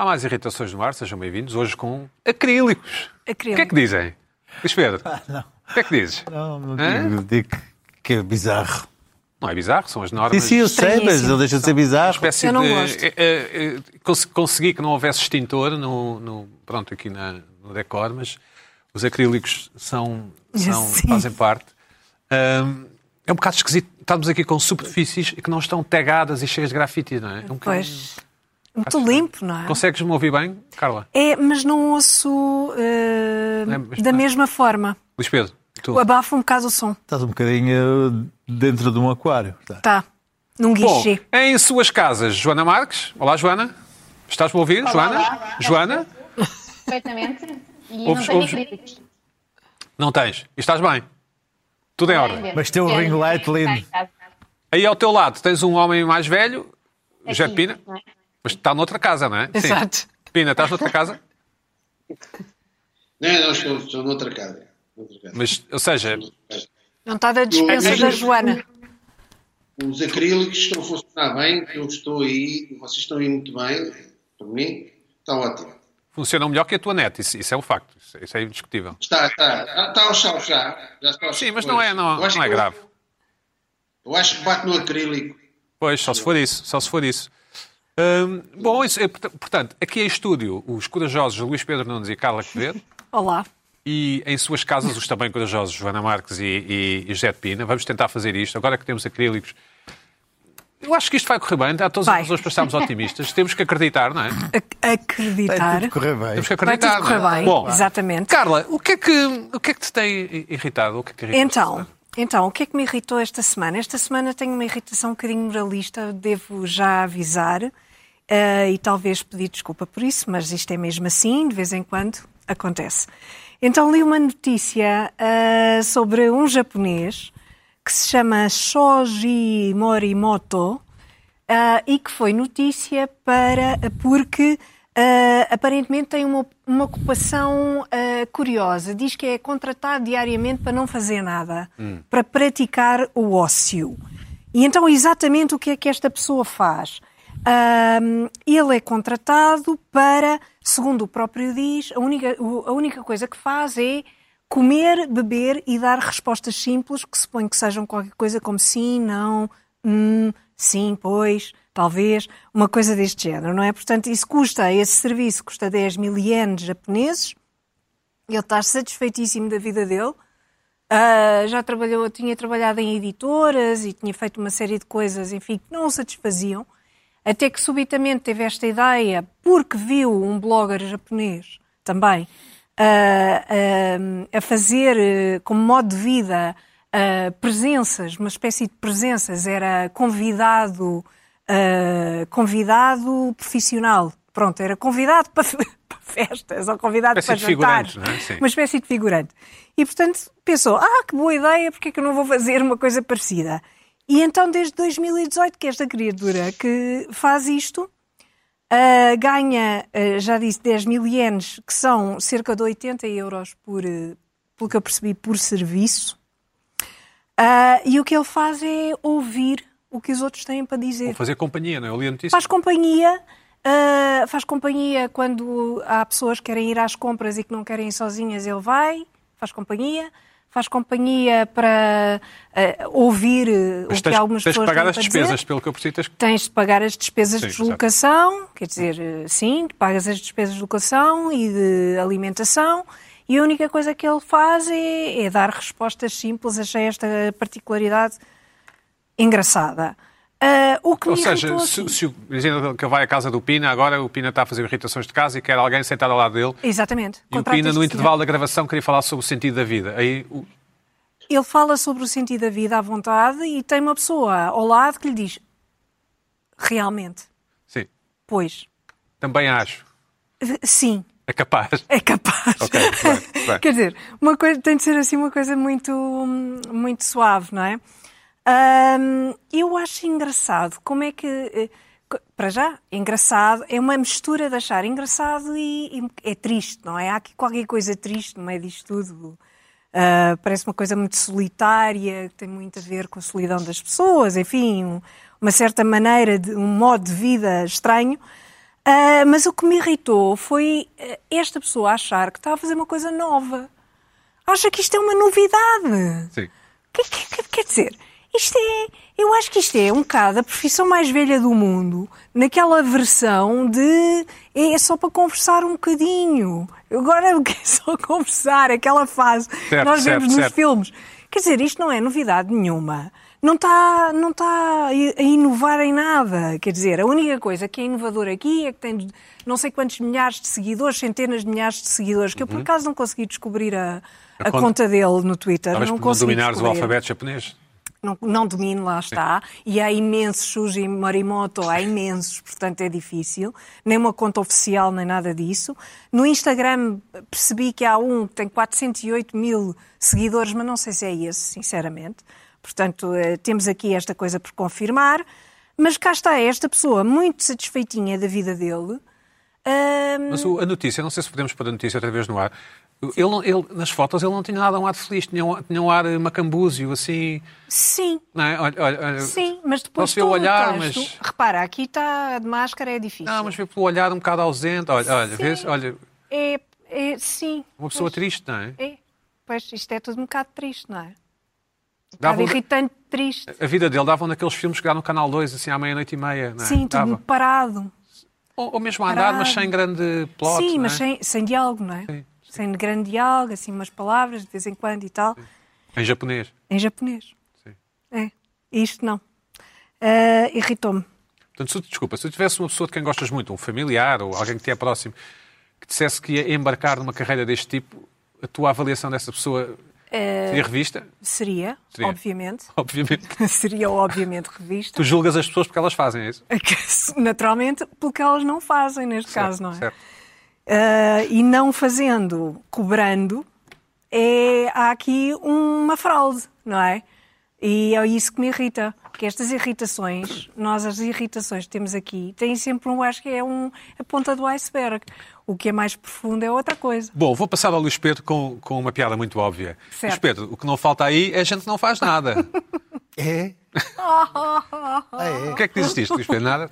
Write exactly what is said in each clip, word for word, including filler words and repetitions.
Há mais irritações no ar, sejam bem-vindos, hoje com acrílicos. Acrílico. O que é que dizem? Luís Pedro, ah, não. o que é que dizes? Não, não digo, digo que é bizarro. Não é bizarro, são as normas. Sim, sim, eu sei, mas não deixa de ser bizarro. Eu não de, gosto. É, é, é, consegui que não houvesse extintor no, no, pronto, aqui na, no Decor, mas os acrílicos são, são, fazem parte. Um, é um bocado esquisito. Estamos aqui com superfícies que não estão tagadas e cheias de grafite, não é? é um pois. Um muito limpo, não é? Consegues-me ouvir bem, Carla? É, mas não ouço uh, não é, mas da não. mesma forma. Luís Pedro, tu? Abafa um bocado o som. Estás um bocadinho dentro de um aquário. Está. Tá. Num guichê. Bom, em suas casas, Joana Marques. Olá, Joana. Estás-me a ouvir, olá, Joana? Olá, Joana? Perfeitamente. E ouves, não tenho críticos. Não tens. E estás bem. Tudo em ordem. Mas tem um ring light lindo. Aí ao teu lado tens um homem mais velho, José de Pina. Mas está noutra casa, não é? Exato. Sim. Pina, estás noutra casa? Não, não, estou, estou noutra casa. Noutra casa. Mas, ou seja... Não está da dispensa da Joana. Os acrílicos estão a funcionar bem, eu estou aí, vocês estão aí muito bem, por mim, está ótimo. Funcionam melhor que a tua net, isso, isso é um facto, isso, isso é indiscutível. Está, está, está ao chão já. já está ao Sim, mas não é, não, não é que, grave. Eu acho que bate no acrílico. Pois, só se for isso, só se for isso. Hum, bom, isso, portanto, aqui em estúdio, os corajosos Luís Pedro Nunes e Carla Quevedo. Olá. E em suas casas, os também corajosos Joana Marques e, e, e José de Pina. Vamos tentar fazer isto, agora que temos acrílicos. Eu acho que isto vai correr bem. Há todas as pessoas para estarmos otimistas. Temos que acreditar, não é? Acreditar. Vai tudo correr bem. Temos que acreditar. Vai tudo correr bem, bom, exatamente. Carla, o que é que, o que, é que te tem irritado? O que é que te irritou então, então, o que é que me irritou esta semana? Esta semana tenho uma irritação um bocadinho moralista, devo já avisar. Uh, e talvez pedir desculpa por isso, mas isto é mesmo assim, de vez em quando acontece. Então li uma notícia uh, sobre um japonês que se chama Shoji Morimoto uh, e que foi notícia para, porque uh, aparentemente tem uma, uma ocupação uh, curiosa. Diz que é contratado diariamente para não fazer nada, hum. para praticar o ócio. E então exatamente o que é que esta pessoa faz? Um, ele é contratado para, segundo o próprio diz, a única, a única coisa que faz é comer, beber e dar respostas simples, que suponho que sejam qualquer coisa como sim, não, hum, sim, pois, talvez, uma coisa deste género, não é? Portanto, isso custa, esse serviço custa dez mil ienes japoneses, ele está satisfeitíssimo da vida dele, uh, já trabalhou, tinha trabalhado em editoras e tinha feito uma série de coisas, enfim, que não o satisfaziam. Até que subitamente teve esta ideia, porque viu um blogger japonês também uh, uh, a fazer uh, como modo de vida uh, presenças, uma espécie de presenças, era convidado, uh, convidado profissional, pronto, era convidado para, para festas ou convidado para jantares, não é? Sim. Uma espécie de figurante. E portanto pensou, ah, que boa ideia, porque é que eu não vou fazer uma coisa parecida? E então, desde dois mil e dezoito, que esta criatura que faz isto, uh, ganha, uh, já disse, dez mil ienes, que são cerca de oitenta euros, por, uh, pelo que eu percebi, por serviço. Uh, e o que ele faz é ouvir o que os outros têm para dizer. Ou fazer companhia, não é? Eu li a notícia. Faz companhia, uh, faz companhia quando há pessoas que querem ir às compras e que não querem ir sozinhas, ele vai, faz companhia. Faz companhia para uh, ouvir uh, o que algumas pessoas têm para dizer. Tens de pagar as despesas, pelo que eu preciso. Tens, tens de pagar as despesas sim, de deslocação, exatamente. Quer dizer, sim, pagas as despesas de deslocação e de alimentação e a única coisa que ele faz é, é dar respostas simples. Achei esta particularidade engraçada. Uh, o que Ou me seja, se, se o dizendo que vai à casa do Pina, agora o Pina está a fazer irritações de casa e quer alguém sentado ao lado dele. Exatamente. E o Pina, no intervalo da gravação, queria falar sobre o sentido da vida. Aí, o... Ele fala sobre o sentido da vida à vontade e tem uma pessoa ao lado que lhe diz realmente. Sim. Pois. Também acho. Sim. É capaz. É capaz. Okay, claro, claro. Quer dizer, uma coisa, tem de ser assim uma coisa muito, muito suave, não é? Um, eu acho engraçado, como é que, para já, engraçado, é uma mistura de achar engraçado e, e é triste, não é? Há aqui qualquer coisa triste no meio disto tudo, uh, parece uma coisa muito solitária, que tem muito a ver com a solidão das pessoas, enfim, um, uma certa maneira, de um modo de vida estranho, Uh, mas o que me irritou foi esta pessoa achar que está a fazer uma coisa nova. Acha que isto é uma novidade. Sim. Que, que, que, quer dizer, isto é, eu acho que isto é um bocado a profissão mais velha do mundo, naquela versão de é só para conversar um bocadinho. Agora é só conversar, aquela fase que nós vemos nos certo. filmes. Quer dizer, isto não é novidade nenhuma. Não está, não está a inovar em nada. Quer dizer, a única coisa que é inovadora aqui é que tem não sei quantos milhares de seguidores, centenas de milhares de seguidores, que eu por acaso não consegui descobrir a, a, a conta, conta dele no Twitter. Talvez não consegui dominares descobrir. O alfabeto japonês. Não, não domino, lá está. Sim. E há imensos Shoji Morimoto, há imensos, portanto é difícil. Nem uma conta oficial, nem nada disso. No Instagram percebi que há um que tem quatrocentos e oito mil seguidores, mas não sei se é esse, sinceramente. Portanto, temos aqui esta coisa por confirmar, mas cá está esta pessoa muito satisfeitinha da vida dele. Um... Mas a notícia, não sei se podemos pôr a notícia outra vez no ar, ele, ele, nas fotos ele não tinha nada, um ar feliz, tinha um, tinha um ar macambúzio, assim... Sim, não é? olha, olha, sim, mas depois todo olhar, o texto, mas... repara, aqui está de máscara, é difícil. Não, mas vê pelo olhar um bocado ausente, olha, olha vês, olha... É, é, sim. Uma pessoa pois, triste, não é? É, pois isto é tudo um bocado triste, não é? Estava irritante, triste. A vida dele dava naqueles filmes que dá no Canal dois, assim, à meia-noite e meia. Não é? Sim, tudo parado. Ou, ou mesmo parado. A andar, mas sem grande plot. Sim, não mas é? sem, sem diálogo, não é? Sim, sim. Sem grande diálogo, assim, umas palavras de vez em quando e tal. Sim. Em japonês. Em japonês. Sim. É. E isto não. Uh, irritou-me. Portanto, se, desculpa, se eu tivesse uma pessoa de quem gostas muito, um familiar ou alguém que te é próximo, que dissesse que ia embarcar numa carreira deste tipo, a tua avaliação dessa pessoa... Uh, seria revista? Seria, seria. obviamente. Obviamente. Seria, obviamente, revista. Tu julgas as pessoas porque elas fazem isso? Naturalmente, porque elas não fazem, neste certo, caso, não é? Certo. Uh, e não fazendo, cobrando, é, há aqui uma fraude, não é? E é isso que me irrita. Porque estas irritações, nós as irritações que temos aqui, têm sempre um, acho que é um, a ponta do iceberg. O que é mais profundo é outra coisa. Bom, vou passar ao Luís Pedro com, com uma piada muito óbvia. Certo. Luís Pedro, o que não falta aí é a gente que não faz nada. É? É? O que é que dizes disto, Luís Pedro? Nada?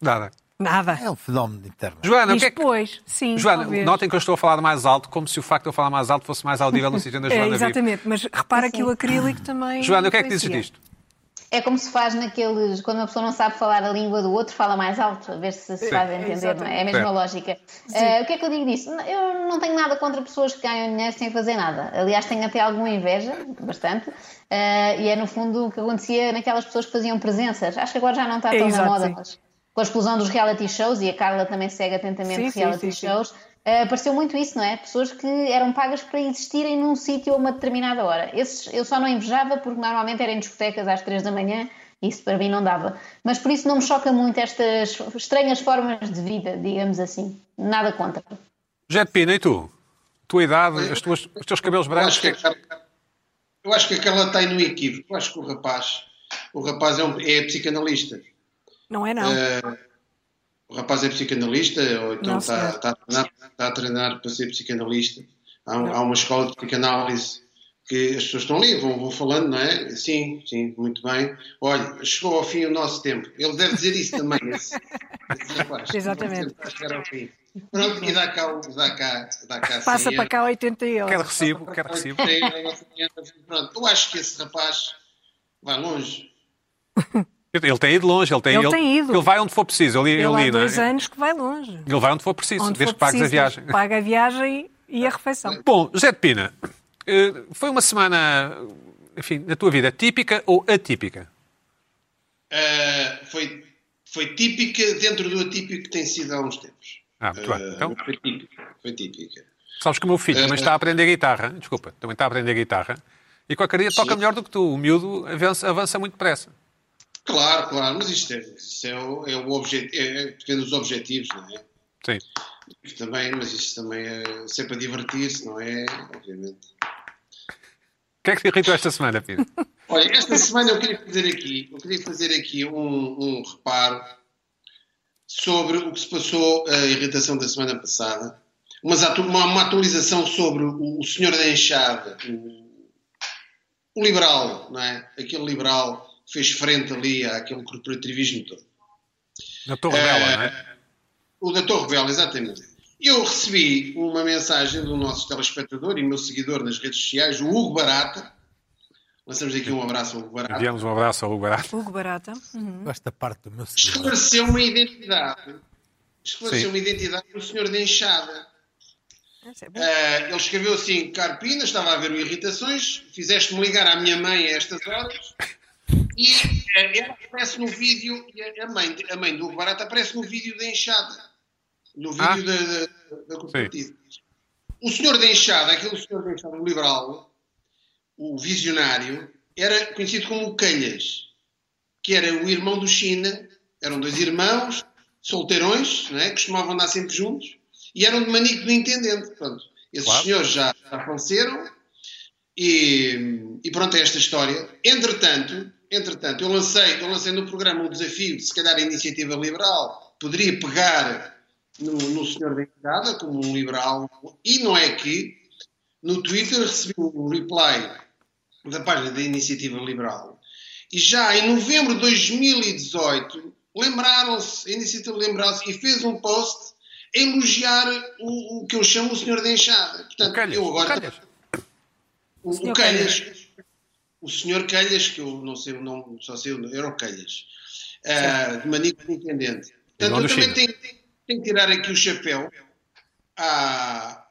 Nada. Nada. É um fenómeno interno. Joana, Diz o que é que... Pois, sim, Joana, talvez. Notem que eu estou a falar mais alto, como se o facto de eu falar mais alto fosse mais audível no sítio onde a Joana vive. É, exatamente, mas repara assim... que o acrílico também... Joana, o que é que dizes disto? É como se faz naqueles... Quando uma pessoa não sabe falar a língua do outro, fala mais alto, a ver se se faz entender, não é? É a mesma lógica. Uh, o que é que eu digo disso? Eu não tenho nada contra pessoas que ganham dinheiro sem fazer nada. Aliás, tenho até alguma inveja, bastante. Uh, e é, no fundo, o que acontecia naquelas pessoas que faziam presenças. Acho que agora já não está tão na moda, mas... Com a explosão dos reality shows, e a Carla também segue atentamente sim, reality sim, sim, shows, sim. Uh, apareceu muito isso, não é? Pessoas que eram pagas para existirem num sítio a uma determinada hora. Esses eu só não invejava porque normalmente eram em discotecas às três da manhã, isso para mim não dava. Mas por isso não me choca muito estas estranhas formas de vida, digamos assim. Nada contra. José de Pina, e tu? A tua idade, as tuas, os teus cabelos brancos? Eu acho que a Carla, eu acho que a Carla está aí no equívoco. Eu acho que o rapaz, o rapaz é, um, é psicanalista. Não é, não. Uh, o rapaz é psicanalista, ou então está, está, a treinar, está a treinar para ser psicanalista. Há, um, há uma escola de psicanálise que as pessoas estão ali, vão, vão falando, não é? Sim, sim, muito bem. Olha, chegou ao fim o nosso tempo. Ele deve dizer isso também, esse, esse rapaz. Exatamente. Pronto, e dá cá, dá cá, dá cá. Passa para cá oitenta euros. Quero recibo, quero recibo. Pronto, eu acho que esse rapaz vai longe. Ele tem ido longe, ele tem, ele, ele, tem ido. Ele vai onde for preciso. Ele, ele, ele há dois não é? anos que vai longe. Ele vai onde for preciso, onde desde for que pagues a viagem. Paga a viagem e a refeição. Bom, José de Pina, foi uma semana, enfim, na tua vida típica ou atípica? Uh, foi, foi típica dentro do atípico que tem sido há uns tempos. Ah, muito uh, bem. Então... Foi típica, foi típica. Sabes que o meu filho uh, também está a aprender guitarra, desculpa, também está a aprender guitarra, e qualquer dia toca melhor do que tu. O miúdo avança, avança muito depressa. Claro, claro, mas isto é, isto é o, é o objetivo, é, depende dos objetivos, não é? Sim. Isto também, mas isto também é sempre a divertir-se, não é? Obviamente. O que é que te irritou esta semana, Pedro? Olha, esta semana eu queria fazer aqui, eu queria fazer aqui um, um reparo sobre o que se passou, a irritação da semana passada, mas há uma, uma atualização sobre o, o senhor da enxada, o, o liberal, não é? Aquele liberal... fez frente ali àquele corporativismo todo. Na Torre Bela, uh, não é? O da Torre Bela, exatamente. Eu recebi uma mensagem do nosso telespectador e meu seguidor nas redes sociais, o Hugo Barata. Lançamos aqui um abraço ao Hugo Barata. Enviamos um abraço ao Hugo Barata. Hugo Barata. Uhum. Gosto da parte do meu seguidor. Esclareceu uma identidade. Esclareceu Sim. uma identidade do senhor de Enxada. É uh, ele escreveu assim: Caro Pina, estava a haver irritações, fizeste-me ligar à minha mãe a estas horas. E uh, ela aparece no vídeo, a mãe, a mãe do Hugo Barata aparece no vídeo da Enxada. No vídeo ah? da, da, da cooperativa. O senhor de Enxada, aquele senhor de Enxada, o liberal, o visionário, era conhecido como o Calhas, que era o irmão do China. Eram dois irmãos, solteirões, não é? Costumavam andar sempre juntos, e eram de manico do intendente. Portanto, esses claro. senhores já, já faleceram, e, e pronto, é esta história. Entretanto, entretanto eu, lancei, eu lancei no programa um desafio de, se calhar, a Iniciativa Liberal poderia pegar No, no senhor de Enxada, como um liberal, e não é que no Twitter recebi um reply da página da Iniciativa Liberal. E já em novembro de dois mil e dezoito, lembraram-se, a Iniciativa lembrou-se e fez um post a elogiar o, o que eu chamo o senhor de Enxada. Portanto, o Calhas, eu agora... O Calhas. O, o, senhor Calhas, Calhas. O senhor Calhas, que eu não sei o nome, só sei o nome, era o Calhas, uh, de manico de intendente. Portanto, eu também tenho... Tenho que tirar aqui o chapéu a,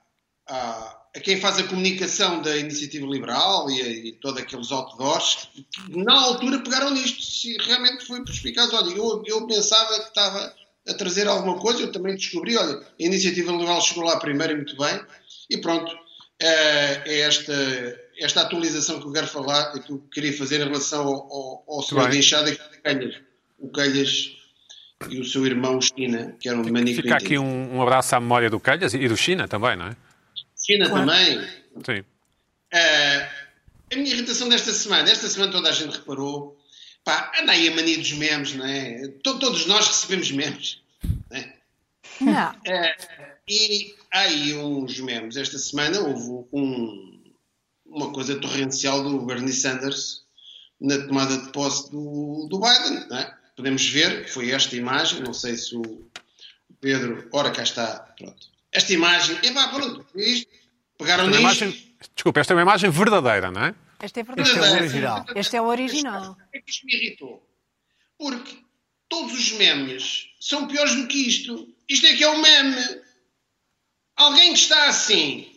a, a quem faz a comunicação da Iniciativa Liberal e, a, e todos aqueles outdoors que na altura pegaram nisto. Se realmente foi perspicaz, olha, eu, eu pensava que estava a trazer alguma coisa, eu também descobri, olha, a Iniciativa Liberal chegou lá primeiro e muito bem, e pronto, é esta, esta atualização que eu quero falar e que eu queria fazer em relação ao, ao, ao senhor de Enxada, que o Calhas, o Calhas e o seu irmão China, que era um manico. Fica aqui um, um abraço à memória do Calhas e do China também, não é? China claro. também. Sim. Uh, a minha irritação desta semana, esta semana toda a gente reparou, pá, anda aí a mania dos memes, não é? Todo, todos nós recebemos memes, não é? Não. Uh, e há aí uns memes. Esta semana houve um, uma coisa torrencial do Bernie Sanders na tomada de posse do, do Biden, não é? Podemos ver, foi esta imagem, não sei se o Pedro... Ora, cá está, pronto. Esta imagem... E vá, pronto, isto, pegaram nisto... Imagem, desculpa, esta é uma imagem verdadeira, não é? Esta é verdadeira. Este é o original. Este é o original. É que isto me irritou. Porque todos os memes são piores do que isto. Isto é que é um meme. Alguém que está assim,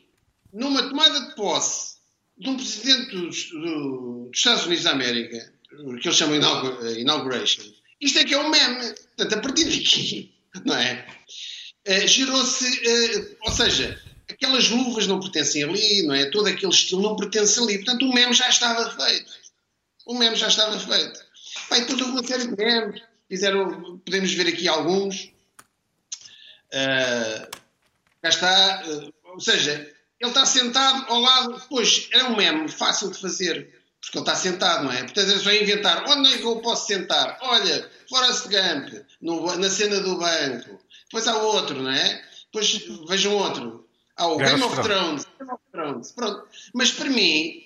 numa tomada de posse de um presidente dos, do, dos Estados Unidos da América, que eles chamam de Inauguration, isto é que é um meme. Portanto, a partir daqui, não é? Uh, Gerou-se, uh, ou seja, aquelas luvas não pertencem ali, não é? Todo aquele estilo não pertence ali. Portanto, o meme já estava feito. O meme já estava feito. Pai, toda uma série de memes. Fizeram, podemos ver aqui alguns. Uh, cá está. Uh, ou seja, ele está sentado ao lado. Pois, era um meme fácil de fazer. Porque ele está sentado, não é? Portanto, eles vão inventar. Onde é que eu posso sentar? Olha, Forrest Gump, no, na cena do banco. Depois há outro, não é? Depois vejam outro. Há o Game of Thrones. Game of Thrones. Pronto. Mas para mim,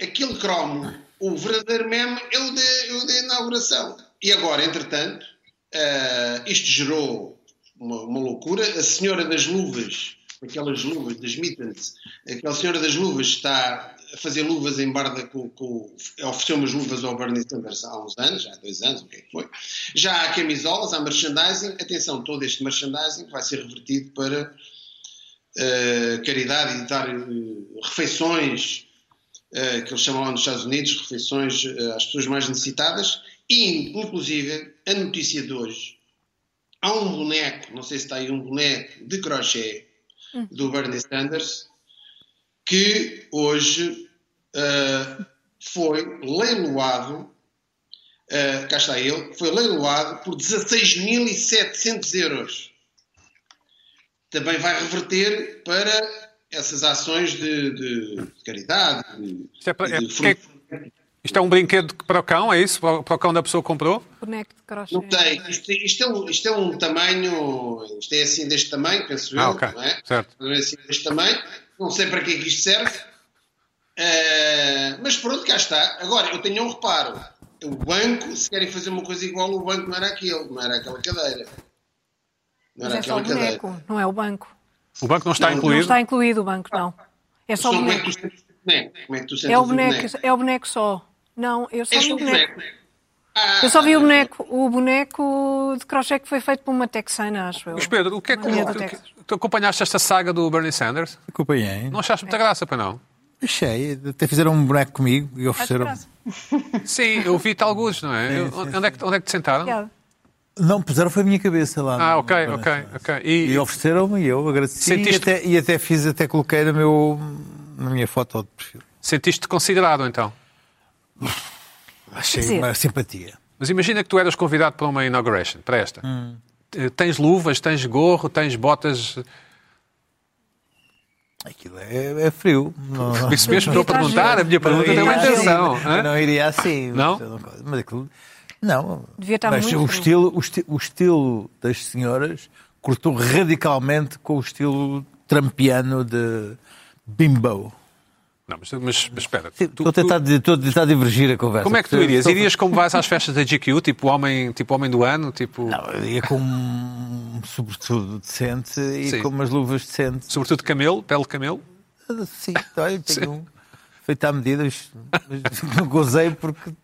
aquele cromo, o verdadeiro meme, é o de, o de inauguração. E agora, entretanto, uh, isto gerou uma, uma loucura. A senhora das luvas, aquelas luvas das mittens, aquela senhora das luvas está... a fazer luvas em barda com, com, ofereceu umas luvas ao Bernie Sanders há uns anos, já há dois anos, o que é que foi? Já há camisolas, há merchandising. Atenção, todo este merchandising vai ser revertido para uh, caridade e dar uh, refeições, uh, que eles chamam lá nos Estados Unidos, refeições uh, às pessoas mais necessitadas. E, inclusive, a notícia de hoje, há um boneco, não sei se está aí um boneco de crochê hum. do Bernie Sanders, que hoje uh, foi leiloado, uh, cá está ele, foi leiloado por dezasseis mil e setecentos euros. Também vai reverter para essas ações de, de caridade. De, isto, é para, de é, é, isto é um brinquedo para o cão, é isso? Para, para o cão da pessoa que comprou? Boneco de crochê. Não tem. Isto, isto, é um, isto é um tamanho, isto é assim deste tamanho, penso ah, eu, okay. não é? Certo. Não é assim deste tamanho. Não sei para que é que isto serve, uh, mas pronto, cá está. Agora, eu tenho um reparo. O banco, se querem fazer uma coisa igual, o banco não era aquele, não era aquela cadeira. Mas é só o boneco, não é o banco. O banco não está não, incluído? Não está incluído o banco, não. É só, só o boneco. É o boneco, é o boneco só. Não, eu só é vi o boneco. boneco. Ah, eu só vi o boneco, o boneco de crochê que foi feito por uma texana, acho eu. Mas Pedro, o que é que, o, que tu acompanhaste esta saga do Bernie Sanders? Acompanhei. Não achaste muita é. graça, para não? Achei, até fizeram um boneco comigo e ofereceram. Sim, eu vi-te alguns, não é? Sim, eu, sim, onde, sim. É que, onde é que te sentaram? Obrigada. Não, puseram foi a minha cabeça lá. Ah, no, ok, no, ok, ok. E, e ofereceram-me e eu agradeci. Sentiste... E, até, e até fiz, até coloquei no meu, na minha foto de perfil. Sentiste-te considerado, então? Achei uma simpatia. Mas imagina que tu eras convidado para uma inauguration, para esta. Hum. Tens luvas, tens gorro, tens botas... Aquilo é, é frio. Não... Isso mesmo estou a perguntar, a minha pergunta tem uma intenção. Assim. Não iria assim. Não? Mas, mas aquilo... Não, devia estar mas muito o, estilo, o, esti- o estilo das senhoras cortou radicalmente com o estilo trampiano de bimbo. Não, mas, mas, mas espera. Sim, tu, estou, a tentar, tu... estou a tentar divergir a conversa. Como é que tu irias? Estou... Irias como vais às festas da G Q, tipo homem, tipo homem do ano? Tipo... Não, eu ia com um sobretudo decente e sim. com umas luvas decentes. Sobretudo de camelo, pele de camelo? Sim, tenho sim. um feito à medida, mas não gozei porque...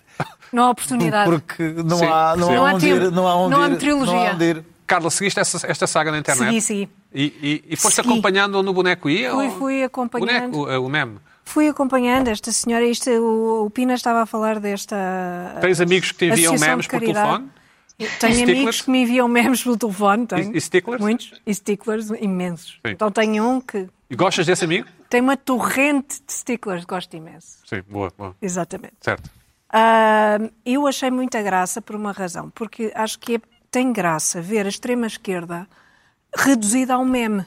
Não há oportunidade. Porque não, sim, há, não, há, onde ir, não há onde não há ir. Metriologia. Não há onde ir. Carla, seguiste essa, esta saga na internet? Segui, segui. E, e, e foste segui. acompanhando onde o boneco ia? Fui, ou... fui acompanhando. Boneco, o, o meme? Fui acompanhando esta senhora. Isto, o, o Pina estava a falar desta... Tens amigos que te enviam memes por telefone? Eu tenho e amigos sticklers? que me enviam memes pelo telefone. Tenho. E, e sticklers? Muitos. E sticklers imensos. Sim. Então tenho um que... E gostas desse amigo? Tem uma torrente de sticklers. Gosto imenso. Sim, boa, boa. Exatamente. Certo. Uh, eu achei muita graça por uma razão, porque acho que é, tem graça ver a extrema-esquerda reduzida a um meme.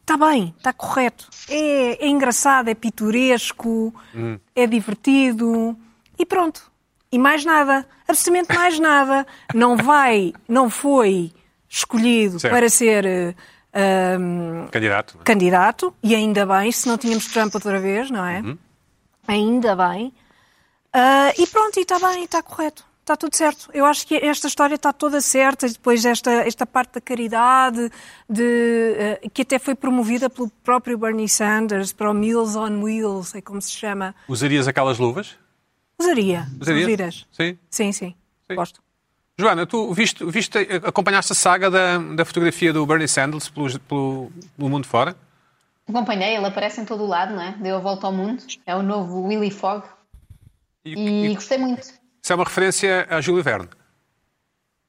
Está bem, está correto. É, é engraçado, é pitoresco, hum. é divertido e pronto. E mais nada, absolutamente mais nada. Não vai, não foi escolhido certo. para ser... Uh, candidato. Candidato, e ainda bem, se não tínhamos Trump outra vez, não é? Uhum. Ainda bem. Uh, e pronto, e está bem, está correto, está tudo certo. Eu acho que esta história está toda certa, e depois esta, esta parte da caridade, de, uh, que até foi promovida pelo próprio Bernie Sanders, para o Meals on Wheels, é como se chama. Usarias aquelas luvas? Usaria. Usarias? Sim? Sim, sim, sim. Gosto. Joana, tu viste, viste, acompanhaste a saga da, da fotografia do Bernie Sanders pelo, pelo, pelo mundo fora? Acompanhei, ele aparece em todo o lado, não é? Deu a volta ao mundo, é o novo Willy Fog. E, e gostei muito. Isso é uma referência a Júlio Verne?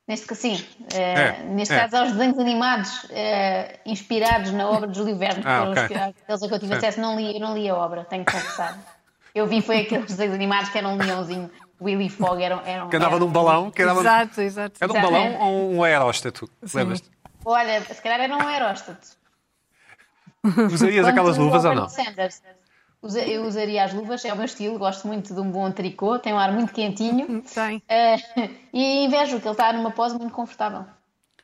Neste caso, sim. É, é, neste é. caso, aos desenhos animados é, inspirados na obra de Júlio Verne. Ah, foram okay. inspirados. Eles a que eu tive acesso, não li, eu não li a obra, tenho que confessar. Eu vi foi aqueles desenhos animados que eram um leãozinho. Willy Fogg era, era um... Que andava era, num balão. Que andava... Exato, exato. Era um exato, balão é. ou um aeróstato? Lembras-te? Olha, se calhar era um aeróstato. Usarias aquelas luvas ou não? Sanders. Eu usaria as luvas, é o meu estilo, gosto muito de um bom tricô, tem um ar muito quentinho. Sim. Uh, e invejo que ele está numa pose muito confortável.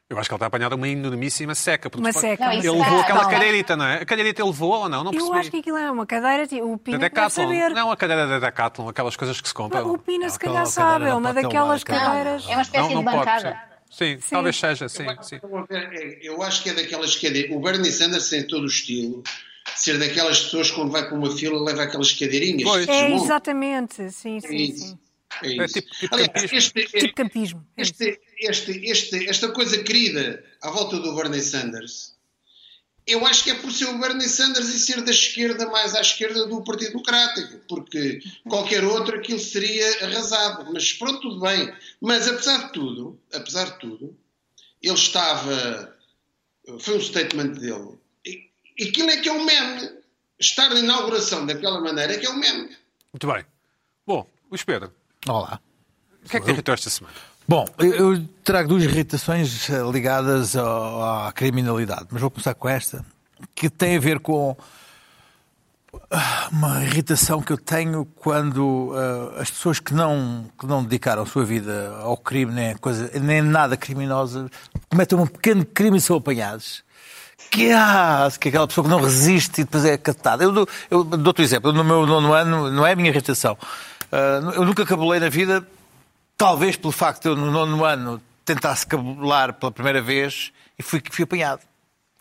Eu acho que ele está apanhado uma enormíssima seca. Uma seca. Não, ele levou aquela não. cadeirita, não é? A cadeirita ele levou ou não? Não percebi. Eu acho que aquilo é uma cadeira, o Pina da deve saber. Não, a cadeira da Decathlon, aquelas coisas que se compram. O Pina se calhar sabe, uma daquelas cadeiras... É uma espécie não, não de bancada. Pode, sim, sim, talvez seja, sim. Eu, sim. eu acho que é daquelas cadeiras... O Bernie Sanders tem todo o estilo... Ser daquelas pessoas que quando vai para uma fila leva aquelas cadeirinhas. Pois. É, exatamente. Sim, sim, é isso. Sim. É isso. É tipo, tipo Aliás, campismo. Este, este, tipo campismo. Este, este, este, esta coisa querida à volta do Bernie Sanders, eu acho que é por ser o Bernie Sanders e ser da esquerda mais à esquerda do Partido Democrático, porque qualquer outro aquilo seria arrasado. Mas pronto, tudo bem. Mas apesar de tudo, apesar de tudo, ele estava... Foi um statement dele... Aquilo é que é um meme. Estar na inauguração daquela maneira é que é um meme. Muito bem. Bom, Luís Pedro. Olá. O que é que te irritou esta semana? Bom, eu, eu trago duas irritações ligadas ao, à criminalidade, mas vou começar com esta, que tem a ver com uma irritação que eu tenho quando uh, as pessoas que não, que não dedicaram a sua vida ao crime, nem a coisa, nem nada criminosa, cometem um pequeno crime e são apanhados. Que, ah, que aquela pessoa que não resiste e depois é catada. Eu, dou, eu dou-te um exemplo. No meu nono ano, não é a minha irritação. Uh, eu nunca cabulei na vida, talvez pelo facto de eu no nono ano tentasse cabular pela primeira vez e fui, fui apanhado.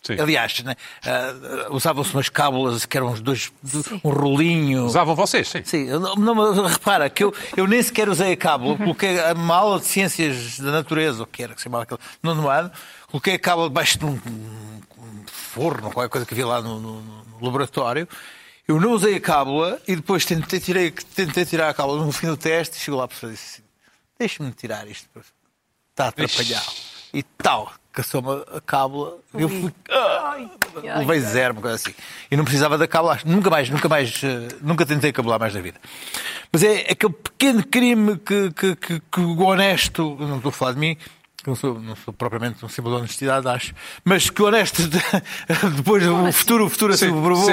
Sim. Aliás, né, uh, usavam-se umas cábulas que eram uns dois, sim, um rolinho. Usavam vocês, sim. Sim, não, não, repara que eu, eu nem sequer usei a cábula, coloquei a uma aula de ciências da natureza, o que era que se chamava aquele, nono ano, coloquei a cábula debaixo de um, um forno, qualquer coisa que havia lá no, no, no laboratório. Eu não usei a cábula e depois tentei, tirei, tentei tirar a cábula no fim do teste e chegou lá para fazer assim: deixa-me tirar isto, está atrapalhado. E tal, caçou-me a cábula e eu fui. Ai, ai, levei zero, uma coisa assim. E não precisava da cábula, nunca mais, nunca mais, nunca tentei cabular mais na vida. Mas é aquele pequeno crime que, que, que, que o honesto, não estou a falar de mim, que não sou, não sou propriamente um símbolo de honestidade, acho, mas que o honesto, depois o futuro, o futuro se provou,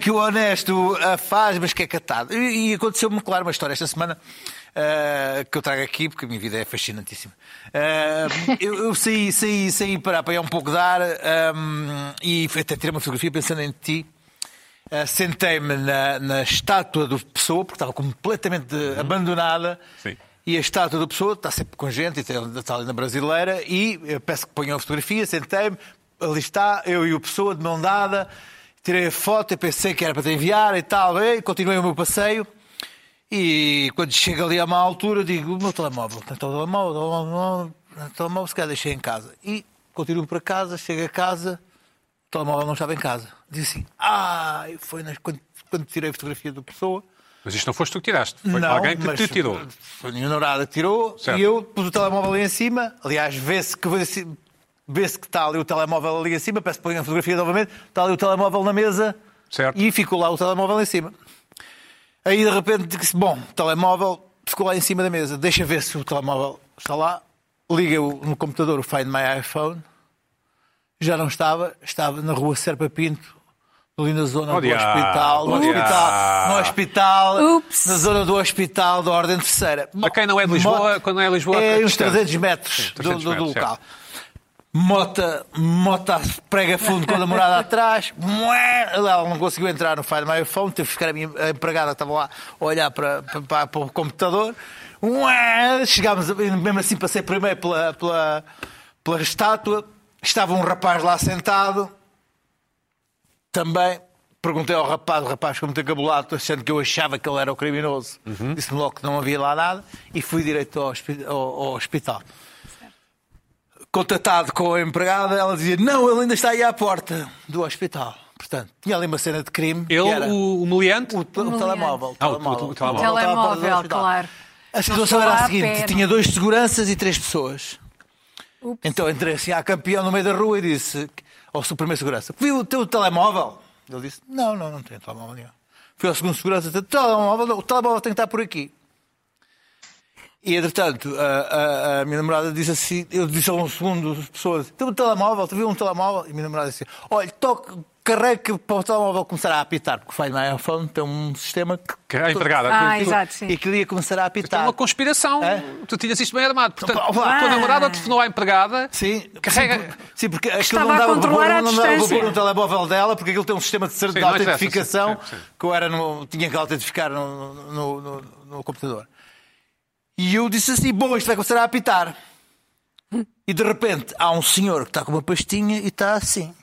que o honesto faz, mas que é catado. E, e aconteceu-me, claro, uma história esta semana, uh, que eu trago aqui, porque a minha vida é fascinantíssima. Uh, eu eu saí, saí, saí para apanhar um pouco de ar, um, e até tirei uma fotografia pensando em ti. Uh, sentei-me na, na estátua do Pessoa, porque estava completamente uhum. abandonada. Sim. E a estátua da pessoa está sempre com gente, está ali na Brasileira, e eu peço que ponham a fotografia, sentei-me, ali está, eu e o Pessoa de mão dada, tirei a foto, eu pensei que era para te enviar e tal, e continuei o meu passeio, e quando chego ali a uma altura digo, o meu telemóvel, o telemóvel, o telemóvel, o telemóvel se calhar deixei em casa. E continuo para casa, chego a casa, o telemóvel não estava em casa. Diz assim, ah, foi nas... quando, quando tirei a fotografia da pessoa. Mas isto não foste tu que tiraste, foi não, alguém que te tirou. Foi a minha namorada que tirou, certo. E eu pus o telemóvel ali em cima. Aliás, vê-se que, vê-se que está ali o telemóvel ali em cima, peço que ponha a fotografia novamente, está ali o telemóvel na mesa, certo. E ficou lá o telemóvel em cima. Aí de repente disse, bom, o telemóvel ficou lá em cima da mesa, deixa ver se o telemóvel está lá, liga-o no computador, o Find My iPhone, já não estava, estava na rua Serpa Pinto, ali na zona oh, do hospital, oh, no, hospital no hospital, Ups. na zona do hospital da Ordem Terceira. Para quem não é de Lisboa, quando não é Lisboa... É uns trezentos metros Sim, trezentos do, do, do metros, local. Certo. Mota, mota prega fundo com a namorada atrás. Ela não conseguiu entrar no Find My iPhone, teve que ficar a minha a empregada, estava lá a olhar para, para, para o computador. Chegámos, mesmo assim passei primeiro pela, pela, pela estátua, estava um rapaz lá sentado. Também perguntei ao rapaz, o rapaz ficou muito encabulado, achando que eu achava que ele era o criminoso. Uhum. Disse-me logo que não havia lá nada e fui direito ao, hospi- ao, ao hospital. Certo. Contatado com a empregada, ela dizia, não, ele ainda está aí à porta do hospital. Portanto, tinha ali uma cena de crime. Ele, que era o humilhante? O, o, o telemóvel. Ah, o telemóvel, o telemóvel, o telemóvel claro. A situação era a seguinte, pé, tinha dois seguranças e três pessoas. Ups. Então entrei assim à campeão no meio da rua e disse... Ao primeiro segurança, viu o teu telemóvel? Ele disse, não, não, não tenho telemóvel nenhum. Fui ao segundo segurança, telemóvel, o telemóvel tem que estar por aqui. E, entretanto, a, a, a minha namorada disse assim, eu disse a um segundo pessoa, tem um telemóvel, tu viu um telemóvel? E a minha namorada disse, olha, toque, carregue para o telemóvel começar a apitar, porque o Find My iPhone tem um sistema que... que é empregada. Ah, exato, sim. E que ele ia começar a apitar. Isto é uma conspiração. É? Tu tinhas isto bem armado. Portanto, ah. a tua namorada telefonou à empregada. Sim, carrega... sim porque aquilo não dava para pôr no telemóvel dela, porque aquilo tem um sistema de, sim, de autentificação é essa, sim, sim, sim. que eu era no, tinha que autentificar no, no, no, no computador. E eu disse assim, bom, isto vai começar a apitar. Hum. E de repente há um senhor que está com uma pastinha e está assim.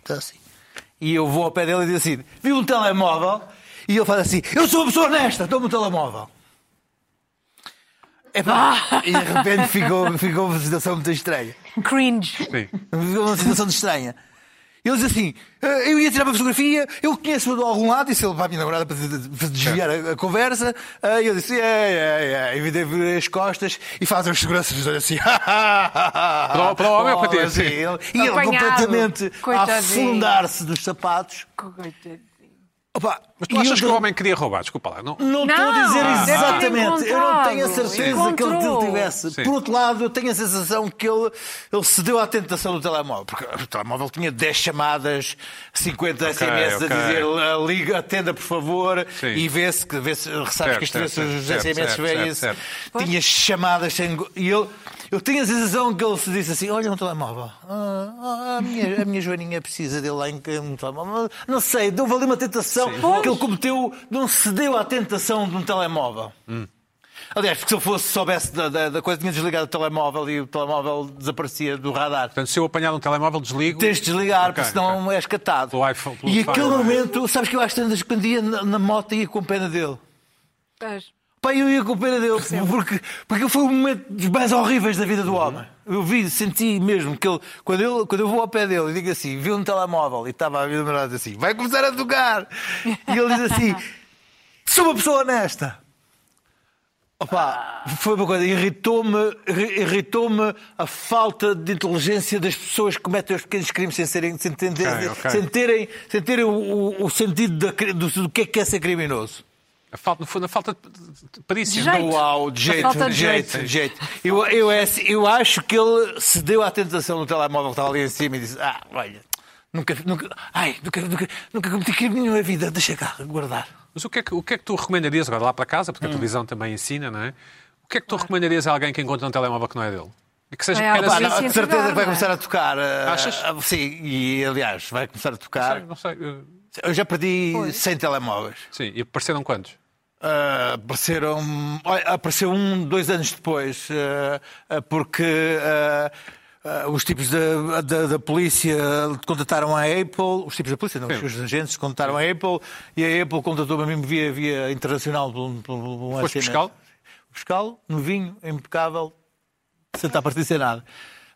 Está assim. E eu vou ao pé dele e digo assim, viu um telemóvel? E ele faz assim, eu sou uma pessoa honesta, dou-me um telemóvel. Epá, ah. E de repente ficou, ficou uma situação muito estranha. Cringe. Sim. Ficou uma situação estranha. Ele diz assim, eu ia tirar uma fotografia, eu conheço-o de algum lado, disse ele para a minha namorada para desviar a, a conversa, e eu disse, é, é, é, e virei as costas e fazem os seguranças assim, ha, para o homem ou para ti? Assim, e ele completamente coitadinho. A afundar-se dos sapatos. Coitadinho. Opa, mas tu achas eu... que o homem queria roubar? Desculpa lá. Não, não, não estou a dizer exatamente. Eu não tenho a certeza encontrou. que ele tivesse. Sim. Por outro lado, eu tenho a sensação que ele, ele cedeu à tentação do telemóvel. Porque o telemóvel tinha dez chamadas, cinquenta okay, S M S okay. a dizer liga, atenda por favor. Sim. E vê-se que vê-se, recebes que isto certo, certo, os S M S vêm-se. Tinha chamadas sem... E ele, eu tenho a sensação que ele se disse assim, olha um telemóvel. Ah, a, minha, a minha Joaninha precisa dele lá em um telemóvel. Não sei, deu-lhe uma tentação. Sim. Que ele cometeu, não cedeu à tentação de um telemóvel. Hum. Aliás, porque se eu fosse, soubesse da, da, da coisa, tinha desligado o telemóvel e o telemóvel desaparecia do radar. Portanto, se eu apanhar um telemóvel, desligo... Tens de desligar, okay, porque senão okay. és catado. Pelo iPhone, pelo e aquele momento, sabes que eu acho que andas escondia na, na moto e ia com pena dele. Estás... Pai, eu ia com pena dele, porque, porque foi um momento dos mais horríveis da vida do homem. Eu vi, senti mesmo que ele quando, ele, quando eu vou ao pé dele e digo assim, vi um telemóvel e estava a minha namorada assim, vai começar a tocar. E ele diz assim, sou uma pessoa honesta. Opa, foi uma coisa, irritou-me, irritou-me a falta de inteligência das pessoas que cometem os pequenos crimes sem, serem, sem, terem, okay, okay. sem, terem, sem terem o, o sentido da, do, do que é que é ser criminoso. A falta, no fundo, a falta de perícia. Uau, de jeito, de jeito, de jeito. Eu, eu, eu acho que ele cedeu à tentação do telemóvel que estava ali em cima e disse, ah, olha, nunca, nunca, ai, nunca, nunca, nunca cometi crime nenhum na vida, deixa cá, guardar. Mas o que, é que, o que é que tu recomendarias agora lá para casa, porque hum. a televisão também ensina, não é? O que é que tu recomendarias a alguém que encontra um telemóvel que não é dele? Que seja é, que assim, de certeza que vai começar a tocar. Achas? Uh, sim, e aliás, vai começar a tocar. Não sei, não sei. Eu já perdi pois. cem telemóveis. Sim, e apareceram quantos? Uh, apareceram. Olha, apareceu um, dois anos depois, uh, uh, porque uh, uh, os tipos da, da, da polícia contataram a Apple, os tipos da polícia, não, os agentes contataram a Apple, e a Apple contratou-me a mim via, via internacional. Foste fiscal? Fiscal, novinho, impecável, sem estar a partir sem nada.